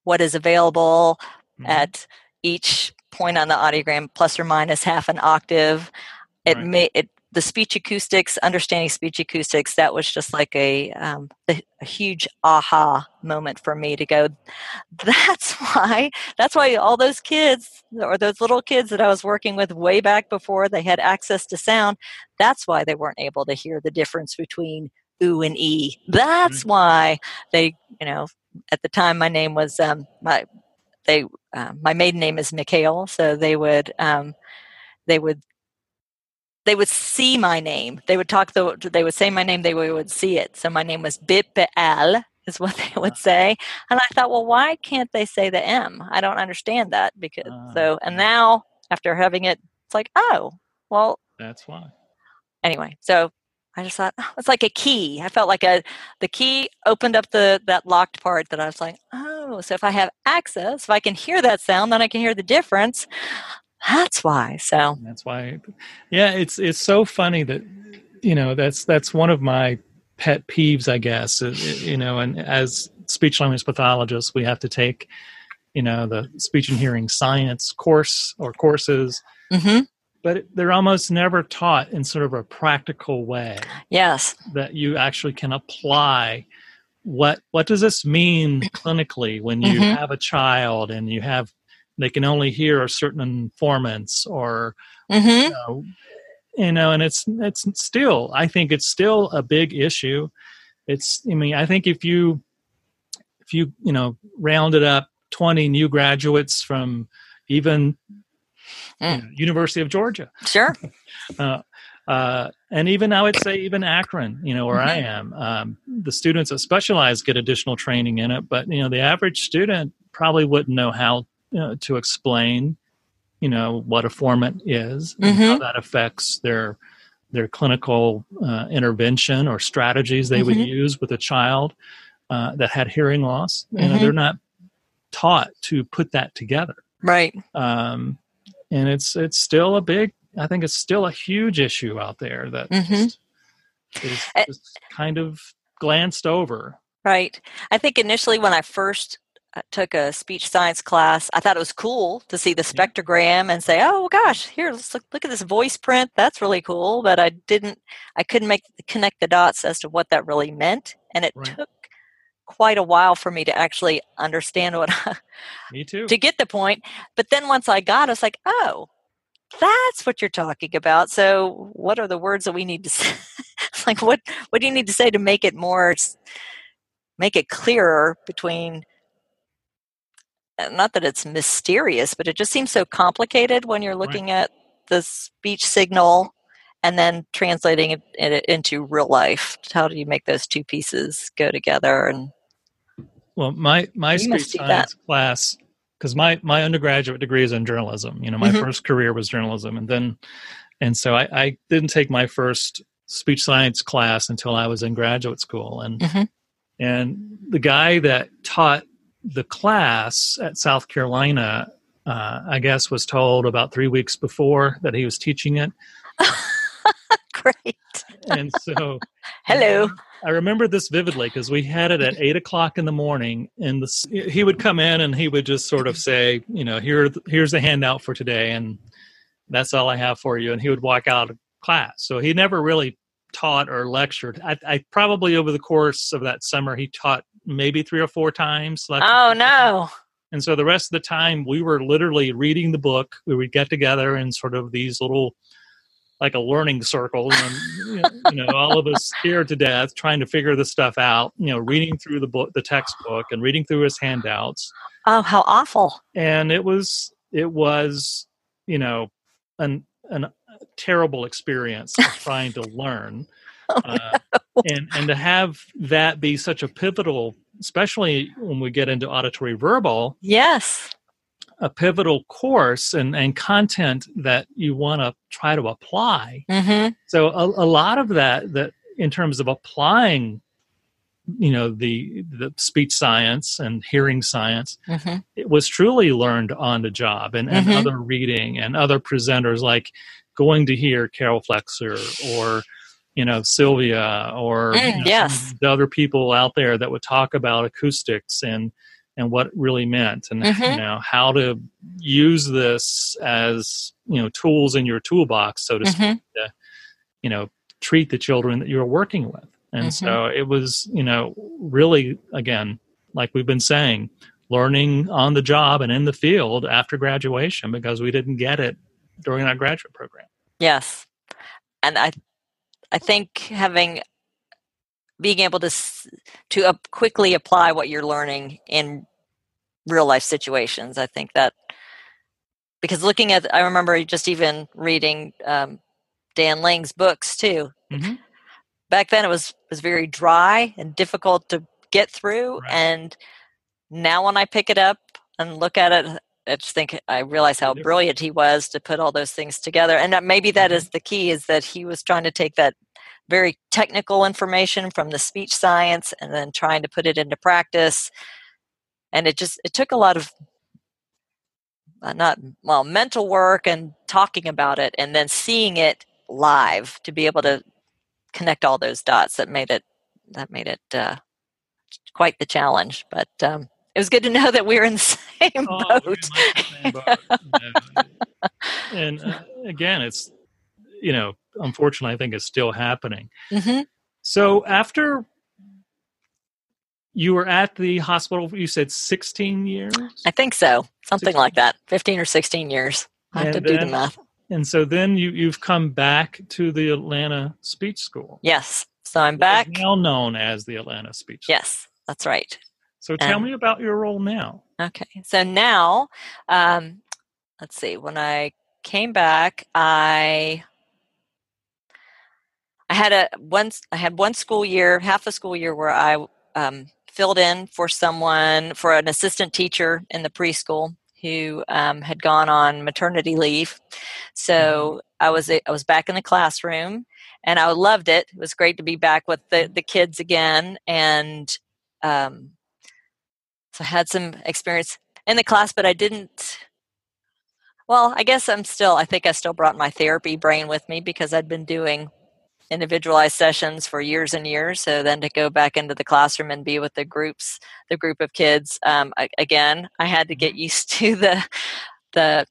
what is available at each point on the audiogram, plus or minus half an octave. The speech acoustics, understanding speech acoustics, that was just like a huge aha moment for me to go, that's why all those kids, or those little kids that I was working with way back before they had access to sound, that's why they weren't able to hear the difference between oo and ee. That's why they, at the time my name was, my maiden name is Mikhail, so they would see my name. They would say my name. They would see it. So my name was Bipal. is what they would say. And I thought, well, why can't they say the M? I don't understand that. Because and now after having it, it's like, oh, well, that's why. Anyway, so I just thought, oh, it's like a key. I felt like the key opened up that locked part that I was like, oh, so if I have access, if I can hear that sound, then I can hear the difference. That's why. So that's why. Yeah, it's so funny that, you know, that's one of my pet peeves, I guess, you know, and as speech language pathologists, we have to take, you know, the speech and hearing science course or courses. Mm-hmm. But they're almost never taught in sort of a practical way. Yes. That you actually can apply what does this mean clinically when you mm-hmm. have a child and you have, they can only hear a certain informants or, mm-hmm. you know, and it's still, I think it's still a big issue. It's, I mean, I think if you, you know, rounded up 20 new graduates from even, you know, University of Georgia. Sure. And even I would say even Akron, you know, where mm-hmm. I am, the students that specialize get additional training in it, but, you know, the average student probably wouldn't know how to explain, you know, what a formant is mm-hmm. and how that affects their clinical intervention or strategies they mm-hmm. would use with a child that had hearing loss. Mm-hmm. You know, they're not taught to put that together. Right. And it's still a big, I think it's still a huge issue out there that mm-hmm. is kind of glanced over. Right. I think initially when I first took a speech science class, I thought it was cool to see the spectrogram and say, oh gosh, here, let's look at this voice print. That's really cool. But I couldn't connect the dots as to what that really meant. And it took quite a while for me to actually understand me too. To get the point. But then once I got it, it's like, oh, that's what you're talking about. So what are the words that we need to say? Like, what do you need to say to make it clearer between, not that it's mysterious, but it just seems so complicated when you're looking at the speech signal and then translating it into real life. How do you make those two pieces go together? And well, my speech science class, because my undergraduate degree is in journalism. You know, my mm-hmm. first career was journalism. And so I didn't take my first speech science class until I was in graduate school. And mm-hmm. and the guy that taught the class at South Carolina, I guess, was told about 3 weeks before that he was teaching it. Great. And so hello. I remember this vividly because we had it at 8:00 in the morning, and he would come in and he would just sort of say, you know, here's the handout for today, and that's all I have for you. And he would walk out of class. So he never really taught or lectured. I probably over the course of that summer, he taught maybe 3 or 4 times. Oh no. And so the rest of the time we were literally reading the book. We would get together in sort of these little, like a learning circle, and, you know, all of us scared to death trying to figure this stuff out, you know, reading through the book, the textbook, and reading through his handouts. Oh, how awful. And it was, you know, an terrible experience of trying to learn. Oh, no. and to have that be such a pivotal, especially when we get into auditory verbal. Yes. A pivotal course and content that you want to try to apply. Mm-hmm. So a lot of that in terms of applying, you know, the speech science and hearing science, mm-hmm. it was truly learned on the job and mm-hmm. other reading and other presenters, like going to hear Carol Flexer or, you know, Sylvia or you know, yes. the other people out there that would talk about acoustics and what it really meant, and mm-hmm. you know, how to use this as, you know, tools in your toolbox, so to mm-hmm. speak, to, you know, treat the children that you're working with. And mm-hmm. so it was, you know, really, again, like we've been saying, learning on the job and in the field after graduation, because we didn't get it during our graduate program. Yes. And I think being able to quickly apply what you're learning in real life situations. I think that, because looking at, I remember just even reading Dan Ling's books too. Mm-hmm. Back then it was very dry and difficult to get through. Right. And now when I pick it up and look at it, I just think I realize how brilliant he was to put all those things together. And that maybe that is the key, is that he was trying to take that very technical information from the speech science and then trying to put it into practice. And it took a lot of mental work and talking about it and then seeing it live to be able to connect all those dots. That made it quite the challenge, but it was good to know that we were in the same boat. We were in the same boat. Yeah. And again, it's, unfortunately, I think it's still happening. Mm-hmm. So after you were at the hospital, you said 16 years? I think so. Something 16? Like that. 15 or 16 years. I have to do the math. And so then you've come back to the Atlanta Speech School. Yes. So I'm back. It's now known as the Atlanta Speech School. Yes, that's right. So tell me about your role now. Okay. So now, let's see. When I came back, I had one school year, half a school year where I filled in for an assistant teacher in the preschool who had gone on maternity leave. So I was back in the classroom, and I loved it. It was great to be back with the kids again, and so I had some experience in the class, but I didn't. Well, I guess I think I still brought my therapy brain with me, because I'd been doing individualized sessions for years and years. So then to go back into the classroom and be with the group of kids, again, I had to get used to the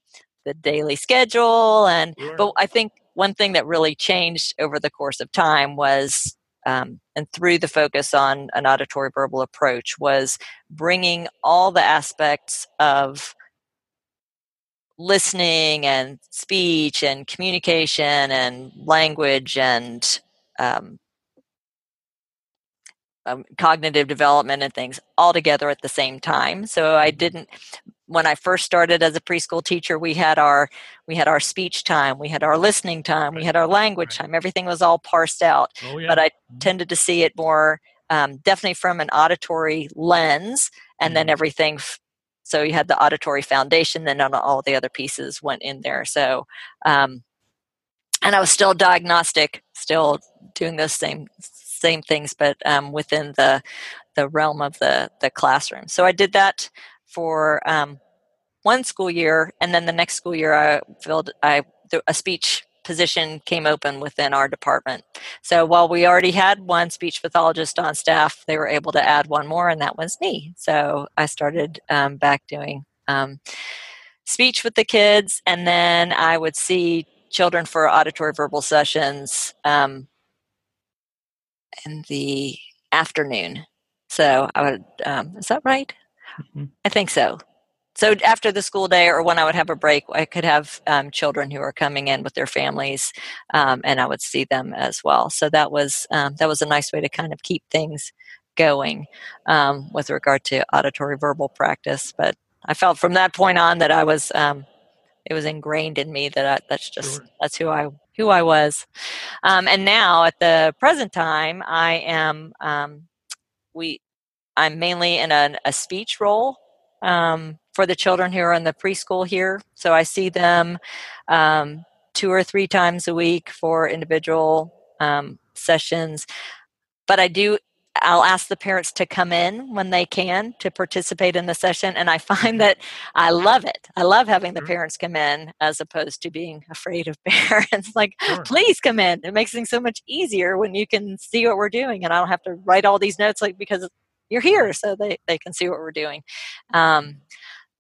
daily schedule. And sure. But I think one thing that really changed over the course of time was, and through the focus on an auditory verbal approach, was bringing all the aspects of listening and speech and communication and language and cognitive development and things all together at the same time. So when I first started as a preschool teacher, we had our speech time, we had our listening time, we had our language time, everything was all parsed out. Oh, yeah. But I tended to see it more definitely from an auditory lens, and then everything so you had the auditory foundation, then all the other pieces went in there. So, and I was still diagnostic, still doing those same things, but within the realm of the classroom. So I did that for one school year, and then the next school year a speech position came open within our department. So while we already had one speech pathologist on staff, they were able to add one more, and that was me. So I started back doing speech with the kids, and then I would see children for auditory verbal sessions in the afternoon. So I would, is that right? Mm-hmm. I think so. So after the school day, or when I would have a break, I could have children who are coming in with their families, and I would see them as well. So that was a nice way to kind of keep things going with regard to auditory verbal practice. But I felt from that point on that I was it was ingrained in me that's who I was. And now at the present time, I am I'm mainly in a speech role. For the children who are in the preschool here. So I see them 2 or 3 times a week for individual sessions. But I'll ask the parents to come in when they can to participate in the session. And I find that I love it. I love having the parents come in as opposed to being afraid of parents. Like, sure. Please come in. It makes things so much easier when you can see what we're doing. And I don't have to write all these notes because you're here, so they can see what we're doing.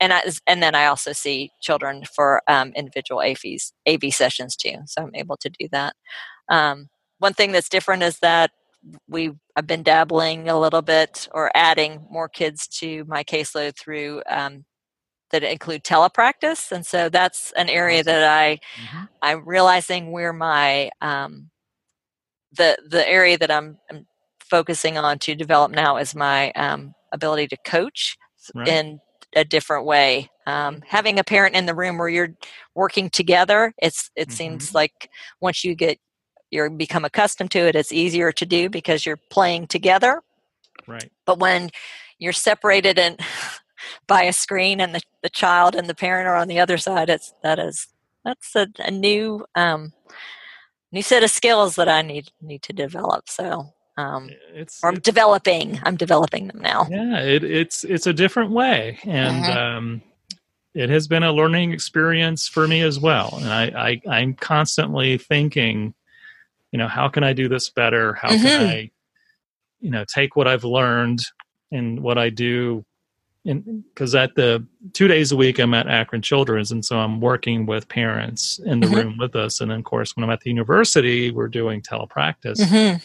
And then I also see children for individual AV sessions too, so I'm able to do that. One thing that's different is that I've been dabbling a little bit or adding more kids to my caseload through that include telepractice, and so that's an area that I'm realizing where my the area that I'm focusing on to develop now is my ability to coach in a different way. Having a parent in the room where you're working together, it seems like once you become accustomed to it, it's easier to do because you're playing together. Right. But when you're separated and by a screen and the child and the parent are on the other side, that's a new new set of skills that I need to develop. So I'm developing them now. Yeah, it's a different way, and it has been a learning experience for me as well. And I'm constantly thinking, how can I do this better? How can I, take what I've learned and what I do, because at the 2 days a week I'm at Akron Children's, and so I'm working with parents in the room with us. And then, of course, when I'm at the university, we're doing telepractice.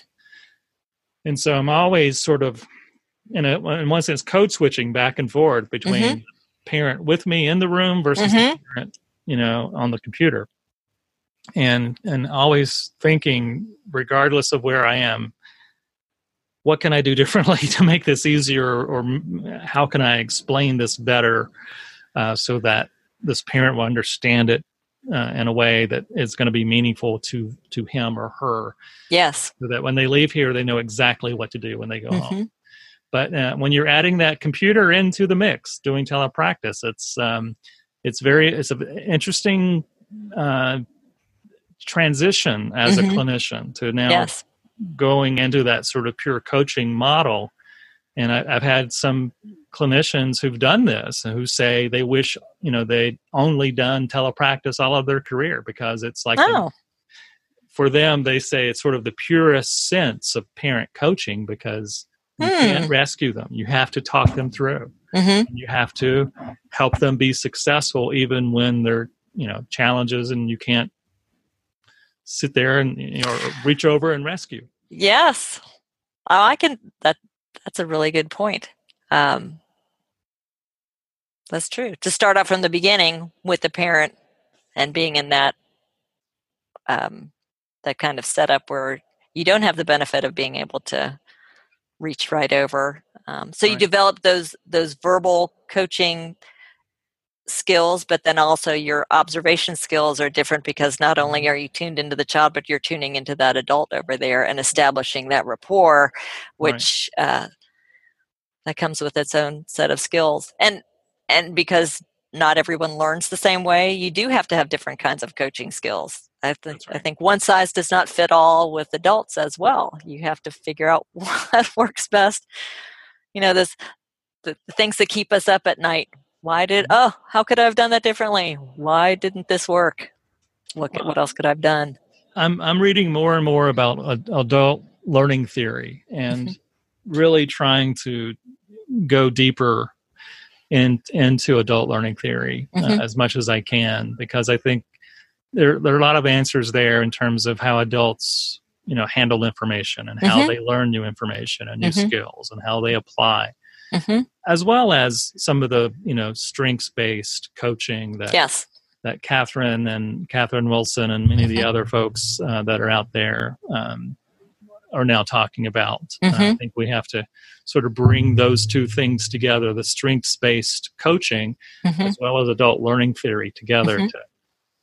And so I'm always sort of, in one sense, code switching back and forth between parent with me in the room versus the parent, on the computer. And always thinking, regardless of where I am, what can I do differently to make this easier, or how can I explain this better so that this parent will understand it in a way that is going to be meaningful to him or her. Yes. So that when they leave here, they know exactly what to do when they go home. But when you're adding that computer into the mix, doing telepractice, it's an interesting transition as a clinician to now going into that sort of pure coaching model. And I've had some clinicians who've done this and who say they wish, they'd only done telepractice all of their career, because it's like, for them, they say it's sort of the purest sense of parent coaching, because you can't rescue them. You have to talk them through. You have to help them be successful, even when they're, challenges, and you can't sit there and, reach over and rescue. Yes. That's a really good point. That's true. To start out from the beginning with the parent and being in that that kind of setup where you don't have the benefit of being able to reach right over. You develop those verbal coaching skills, but then also your observation skills are different, because not only are you tuned into the child, but you're tuning into that adult over there and establishing that rapport, which that comes with its own set of skills. And because not everyone learns the same way, you do have to have different kinds of coaching skills. I think one size does not fit all with adults as well. You have to figure out what works best. The things that keep us up at night. How could I have done that differently? Why didn't this work? Look at what else could I have done? I'm reading more and more about adult learning theory and really trying to go deeper into adult learning theory as much as I can, because I think there are a lot of answers there in terms of how adults, handle information and how they learn new information and new skills and how they apply. As well as some of the, strengths-based coaching that Katherine Wilson and many of the other folks that are out there are now talking about. I think we have to sort of bring those two things together, the strengths-based coaching as well as adult learning theory together to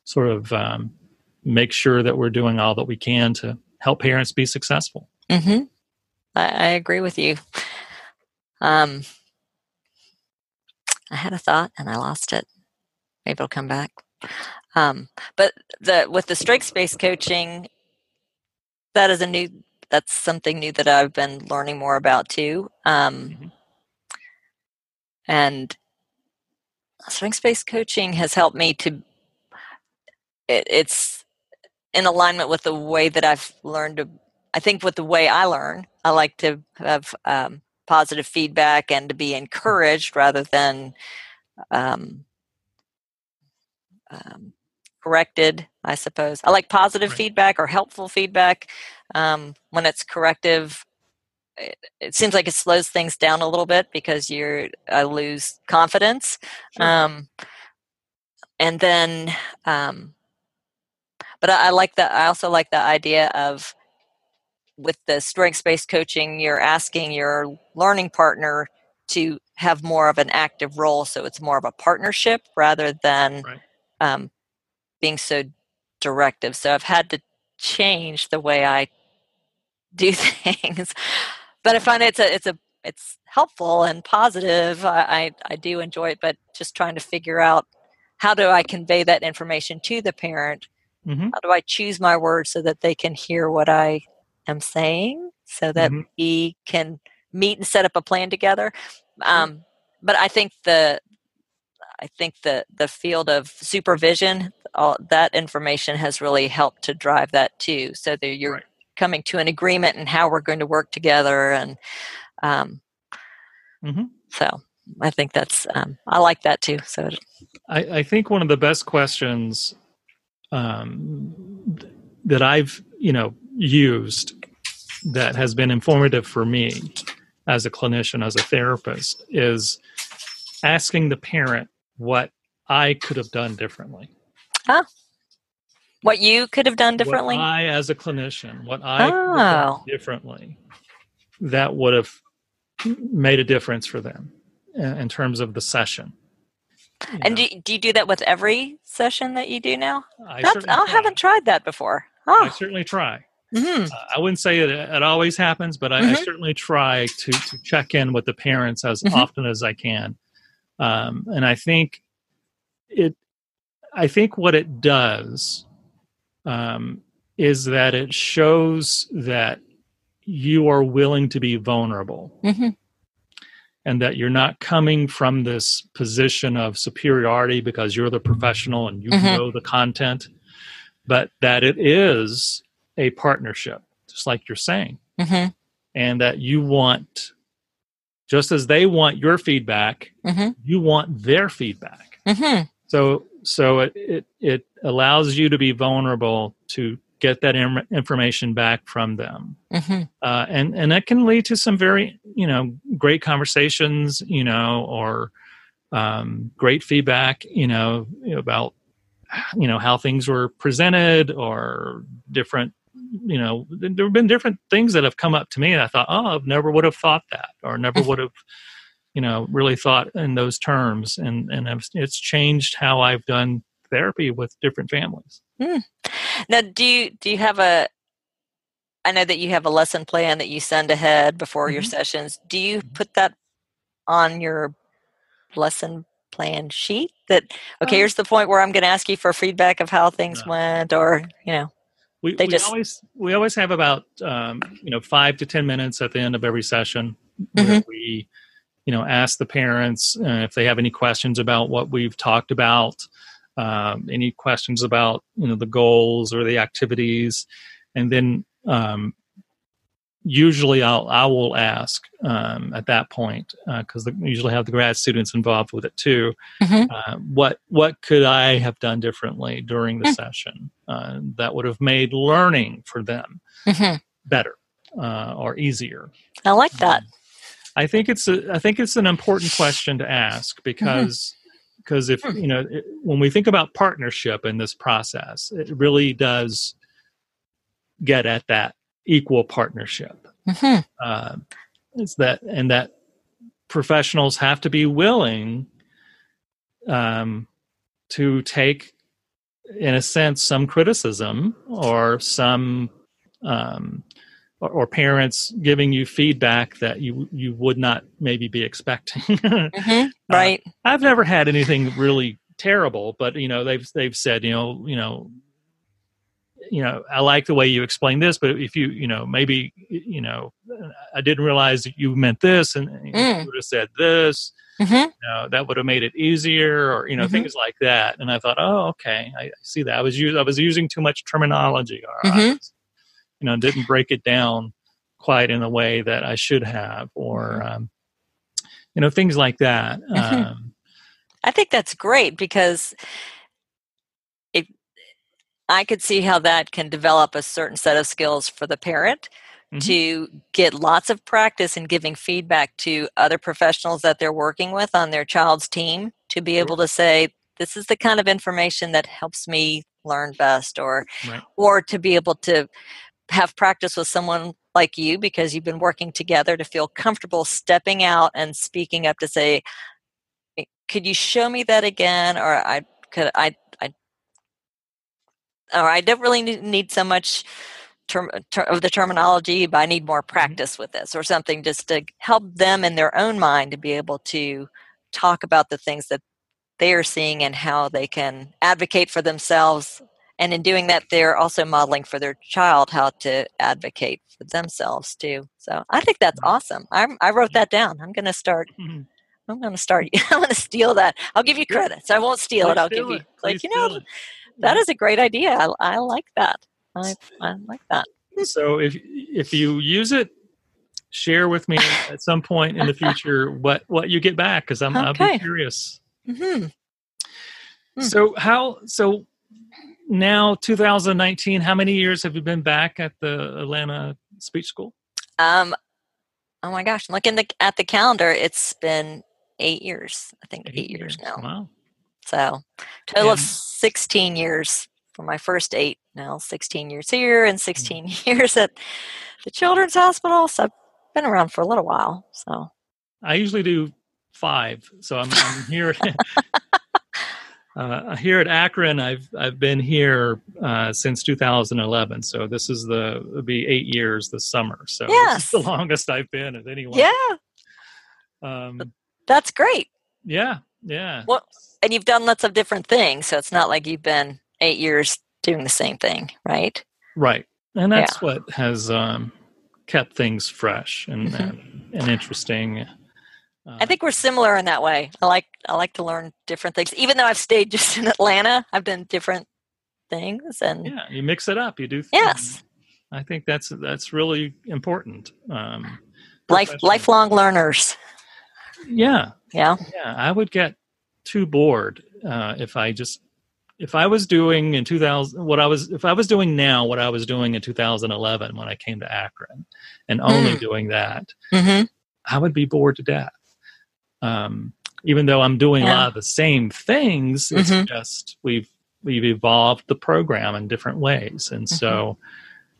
sort of make sure that we're doing all that we can to help parents be successful. I agree with you. I had a thought and I lost it. Maybe it'll come back. But with the strengths-based coaching, that's something new that I've been learning more about too. And strengths-based coaching has helped me to, it's in alignment with the way that I've learned to, I think with the way I learn, I like to have, positive feedback and to be encouraged rather than corrected, I suppose. I like positive feedback or helpful feedback. When it's corrective, it seems like it slows things down a little bit, because I lose confidence. But I like that. I also like the idea of, with the strengths-based coaching, you're asking your learning partner to have more of an active role. So it's more of a partnership rather than being so directive. So I've had to change the way I do things, but I find it's a it's helpful and positive. I do enjoy it, but just trying to figure out how do I convey that information to the parent? Mm-hmm. How do I choose my words so that they can hear what I am saying so that mm-hmm. we can meet and set up a plan together? But I think the field of supervision, all that information has really helped to drive that too. So that you're right. coming to an agreement and how we're going to work together. And mm-hmm. so I think that's, I like that too. So I think one of the best questions that I've, used that has been informative for me as a clinician, as a therapist, is asking the parent what I could have done differently. Huh? What you could have done differently? What I, as a clinician, what I could have done differently that would have made a difference for them in terms of the session. And do you do that with every session that you do now? I haven't tried that before. Oh. I certainly try. Mm-hmm. I wouldn't say it always happens, but I certainly try to check in with the parents as often as I can. And I think what it does is that it shows that you are willing to be vulnerable and that you're not coming from this position of superiority because you're the professional and you know the content, but that it is a partnership, just like you're saying, and that you want, just as they want your feedback, you want their feedback. So it allows you to be vulnerable to get that information back from them, and that can lead to some very great conversations, or great feedback, about how things were presented or different. There have been different things that have come up to me, and I thought, I never would have thought that, or never would have, really thought in those terms. And it's changed how I've done therapy with different families. Mm. Now, do you have I know that you have a lesson plan that you send ahead before your sessions. Do you put that on your lesson plan sheet that, here's the point where I'm going to ask you for feedback of how things went, or, We always have about 5 to 10 minutes at the end of every session where we ask the parents if they have any questions about what we've talked about, any questions about the goals or the activities, and then usually I will ask at that point, because we usually have the grad students involved with it too. What could I have done differently during the session that would have made learning for them better or easier? I like that. I think it's an important question to ask because if when we think about partnership in this process, it really does get at that equal partnership. It's that, and that professionals have to be willing to take, in a sense, some criticism or some or parents giving you feedback that you would not maybe be expecting. Right. I've never had anything really terrible, but they've said I like the way you explained this, but if you I didn't realize that you meant this, and you would have said this, that would have made it easier, or, things like that. And I thought, okay, I see that. I was using too much terminology, or I was, didn't break it down quite in the way that I should have, or, things like that. I think that's great, because I could see how that can develop a certain set of skills for the parent to get lots of practice in giving feedback to other professionals that they're working with on their child's team, to be able to say, this is the kind of information that helps me learn best, or to be able to have practice with someone like you, because you've been working together, to feel comfortable stepping out and speaking up to say, could you show me that again? Or I don't really need so much of the terminology, but I need more practice with this or something, just to help them in their own mind to be able to talk about the things that they are seeing and how they can advocate for themselves. And in doing that, they're also modeling for their child how to advocate for themselves too. So I think that's awesome. I wrote that down. I'm going to start. Mm-hmm. I'm going to steal that. I'll give you credit. So I won't steal it. I'll give you, like, you know, that is a great idea. I like that. I like that. So if you use it, share with me at some point in the future what you get back, because I'll be curious. Mm-hmm. Mm-hmm. So now 2019, how many years have you been back at the Atlanta Speech School? Oh my gosh, looking at the calendar, it's been 8 years. I think eight years now. Wow. So total of 16 years for my first 8. Now 16 years here and 16 years at the Children's Hospital. So I've been around for a little while. So I usually do 5. So I'm here. Here at Akron, I've been here since 2011, so this is it'll be 8 years this summer. So this is the longest I've been at anyone. Yeah, that's great. Yeah. Well, and you've done lots of different things, so it's not like you've been 8 years doing the same thing, right? Right, and that's what has kept things fresh and interesting. I think we're similar in that way. I like to learn different things. Even though I've stayed just in Atlanta, I've done different things. And you mix it up. You do things. Yes. I think that's really important. Lifelong learners. Yeah. I would get too bored if I was doing now what I was doing in 2011 when I came to Akron, and only doing that, I would be bored to death. Even though I'm doing a lot of the same things, it's just we've evolved the program in different ways. And so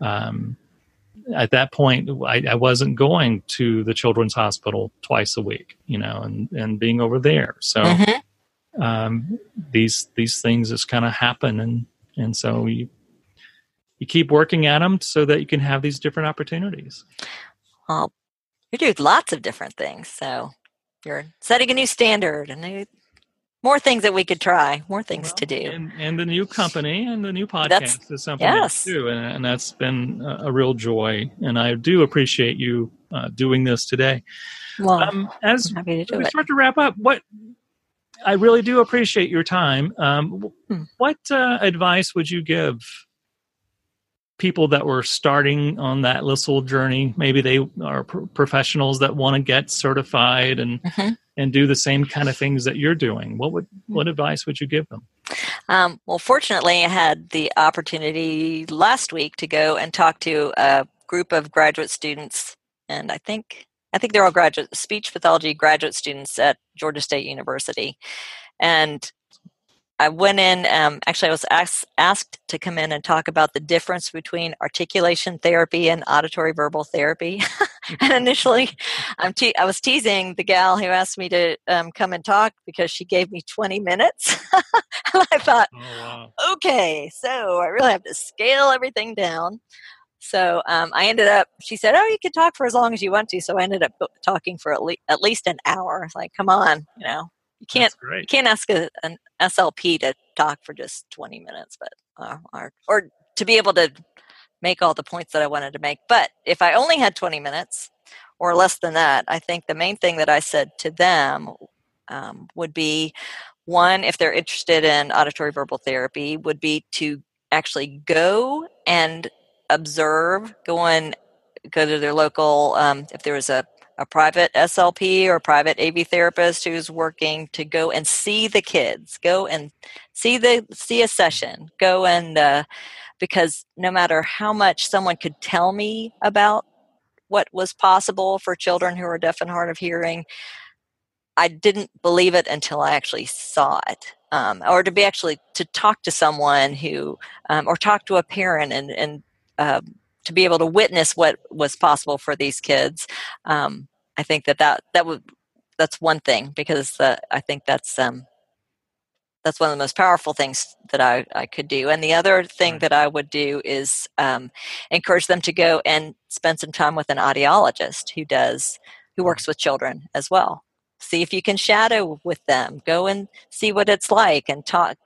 at that point, I wasn't going to the Children's Hospital twice a week, and being over there. So these things just kind of happen. And so you keep working at them so that you can have these different opportunities. Well, you do lots of different things. So you're setting a new standard and more things that we could try, more things to do. And the new company and the new podcast is something to do. And that's been a real joy. And I do appreciate you doing this today. Well, as we start to wrap up, I really do appreciate your time. What advice would you give people that were starting on that Lissel journey? Maybe they are professionals that want to get certified and do the same kind of things that you're doing. What advice would you give them? Well, fortunately, I had the opportunity last week to go and talk to a group of graduate students, and I think they're all speech pathology graduate students at Georgia State University. And I went in, I was asked to come in and talk about the difference between articulation therapy and auditory verbal therapy. And initially, I was teasing the gal who asked me to come and talk, because she gave me 20 minutes. And I thought, okay, so I really have to scale everything down. So she said, you can talk for as long as you want to. So I ended up talking for at least an hour. It's like, come on, You can't ask an SLP to talk for just 20 minutes, but or to be able to make all the points that I wanted to make. But if I only had 20 minutes or less than that, I think the main thing that I said to them would be, one, if they're interested in auditory verbal therapy, would be to actually go and observe, go to their local, if there was a private SLP or private AV therapist who's working, to go and see the kids, go and see a session, go and, because no matter how much someone could tell me about what was possible for children who are deaf and hard of hearing, I didn't believe it until I actually saw it. Or to be to talk to someone who, or talk to a parent and to be able to witness what was possible for these kids. I think that's one thing, because I think that's that's one of the most powerful things that I could do. And the other thing that I would do is encourage them to go and spend some time with an audiologist who works with children as well. See if you can shadow with them. Go and see what it's like and talk,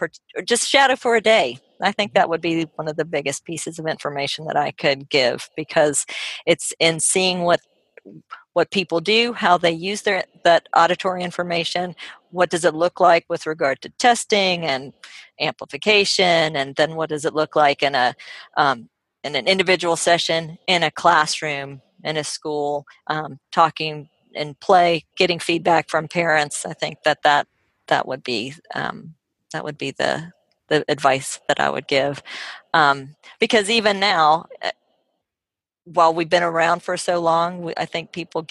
or just shadow for a day. I think that would be one of the biggest pieces of information that I could give, because it's in seeing what people do, how they use that auditory information, what does it look like with regard to testing and amplification, and then what does it look like in an individual session, in a classroom, in a school, talking and play, getting feedback from parents. I think that would be the advice that I would give, because even now, while we've been around for so long, I think people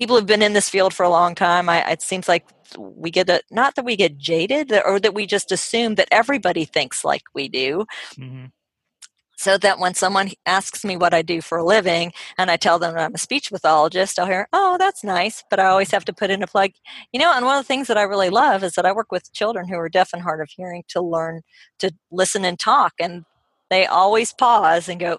have been in this field for a long time. It seems like we get not that we get jaded, or that we just assume that everybody thinks like we do. Mm-hmm. So that when someone asks me what I do for a living and I tell them I'm a speech pathologist, I'll hear, oh, that's nice. But I always have to put in a plug, and one of the things that I really love is that I work with children who are deaf and hard of hearing to learn to listen and talk. And they always pause and go,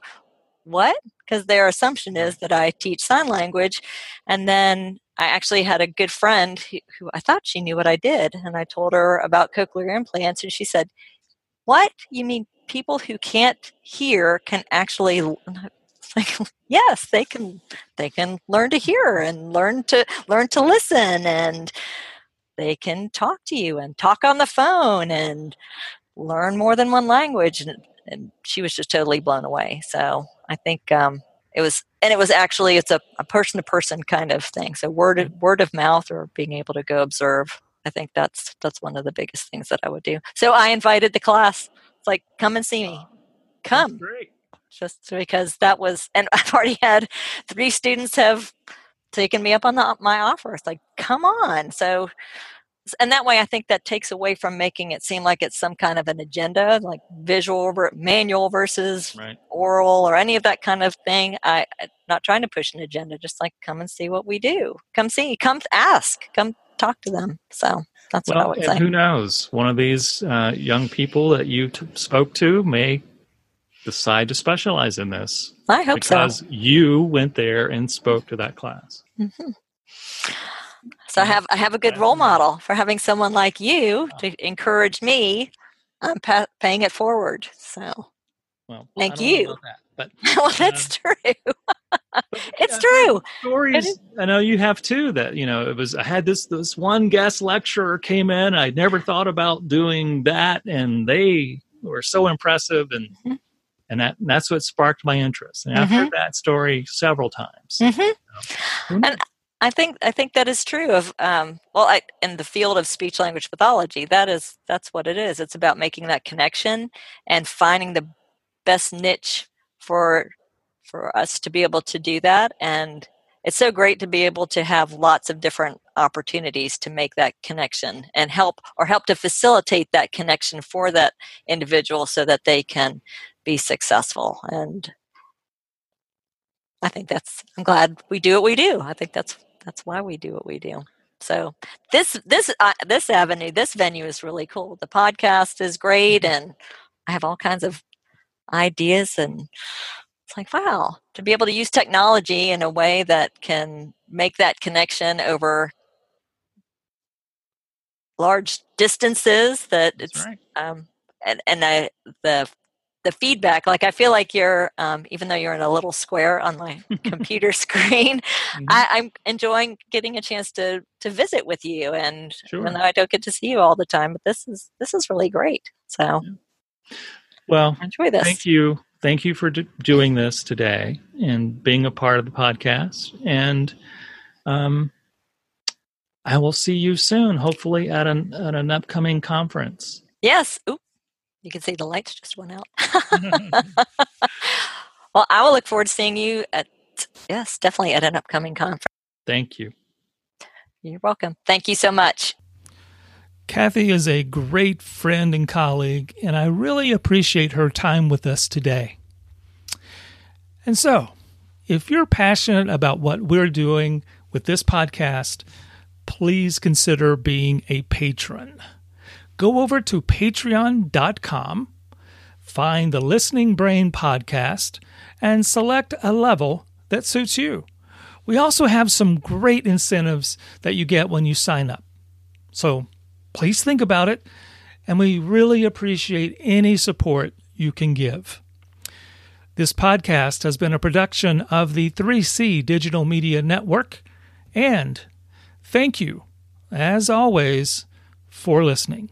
what? Because their assumption is that I teach sign language. And then I actually had a good friend who I thought she knew what I did. And I told her about cochlear implants. And she said, what? You mean people who can't hear can actually, yes, they can learn to hear and learn to listen, and they can talk to you and talk on the phone and learn more than one language. And she was just totally blown away. So I think it's a person to person kind of thing. So word of mouth, or being able to go observe. I think that's one of the biggest things that I would do. So I invited the class. It's like, come and see me. Come. Just because and I've already had 3 students have taken me up on my offer. It's like, come on. So, and that way I think that takes away from making it seem like it's some kind of an agenda, like visual or manual versus oral or any of that kind of thing. I'm not trying to push an agenda, just like, come and see what we do. Come see, come ask, come talk to them. So that's what I would say. Who knows? One of these young people that you spoke to may decide to specialize in this. I hope so. Because you went there and spoke to that class. Mm-hmm. So I have a good role model for having someone like you to encourage me. I'm paying it forward. So thank you. That's true. It's true. Stories. I know you have too. That it was. I had this one guest lecturer came in. I never thought about doing that, and they were so impressive, and that's what sparked my interest. And I've heard that story several times. Mm-hmm. And I think that is true of in the field of speech language pathology. That's what it is. It's about making that connection and finding the best niche for us to be able to do that. And it's so great to be able to have lots of different opportunities to make that connection and help to facilitate that connection for that individual so that they can be successful. And I think I'm glad we do what we do. I think that's why we do what we do. So this avenue, this venue is really cool. The podcast is great. And I have all kinds of ideas, and it's like, wow, to be able to use technology in a way that can make that connection over large distances. The feedback, like I feel like you're, even though you're in a little square on my computer screen, mm-hmm. I'm enjoying getting a chance to visit with you. And even though I don't get to see you all the time, but this is really great. So, enjoy this. Thank you. Thank you for doing this today and being a part of the podcast. And I will see you soon, hopefully at an upcoming conference. Yes. Ooh, you can see the lights just went out. Well, I will look forward to seeing you definitely at an upcoming conference. Thank you. You're welcome. Thank you so much. Kathy is a great friend and colleague, and I really appreciate her time with us today. And so, if you're passionate about what we're doing with this podcast, please consider being a patron. Go over to patreon.com, find the Listening Brain Podcast, and select a level that suits you. We also have some great incentives that you get when you sign up. So please think about it, and we really appreciate any support you can give. This podcast has been a production of the 3C Digital Media Network, and thank you, as always, for listening.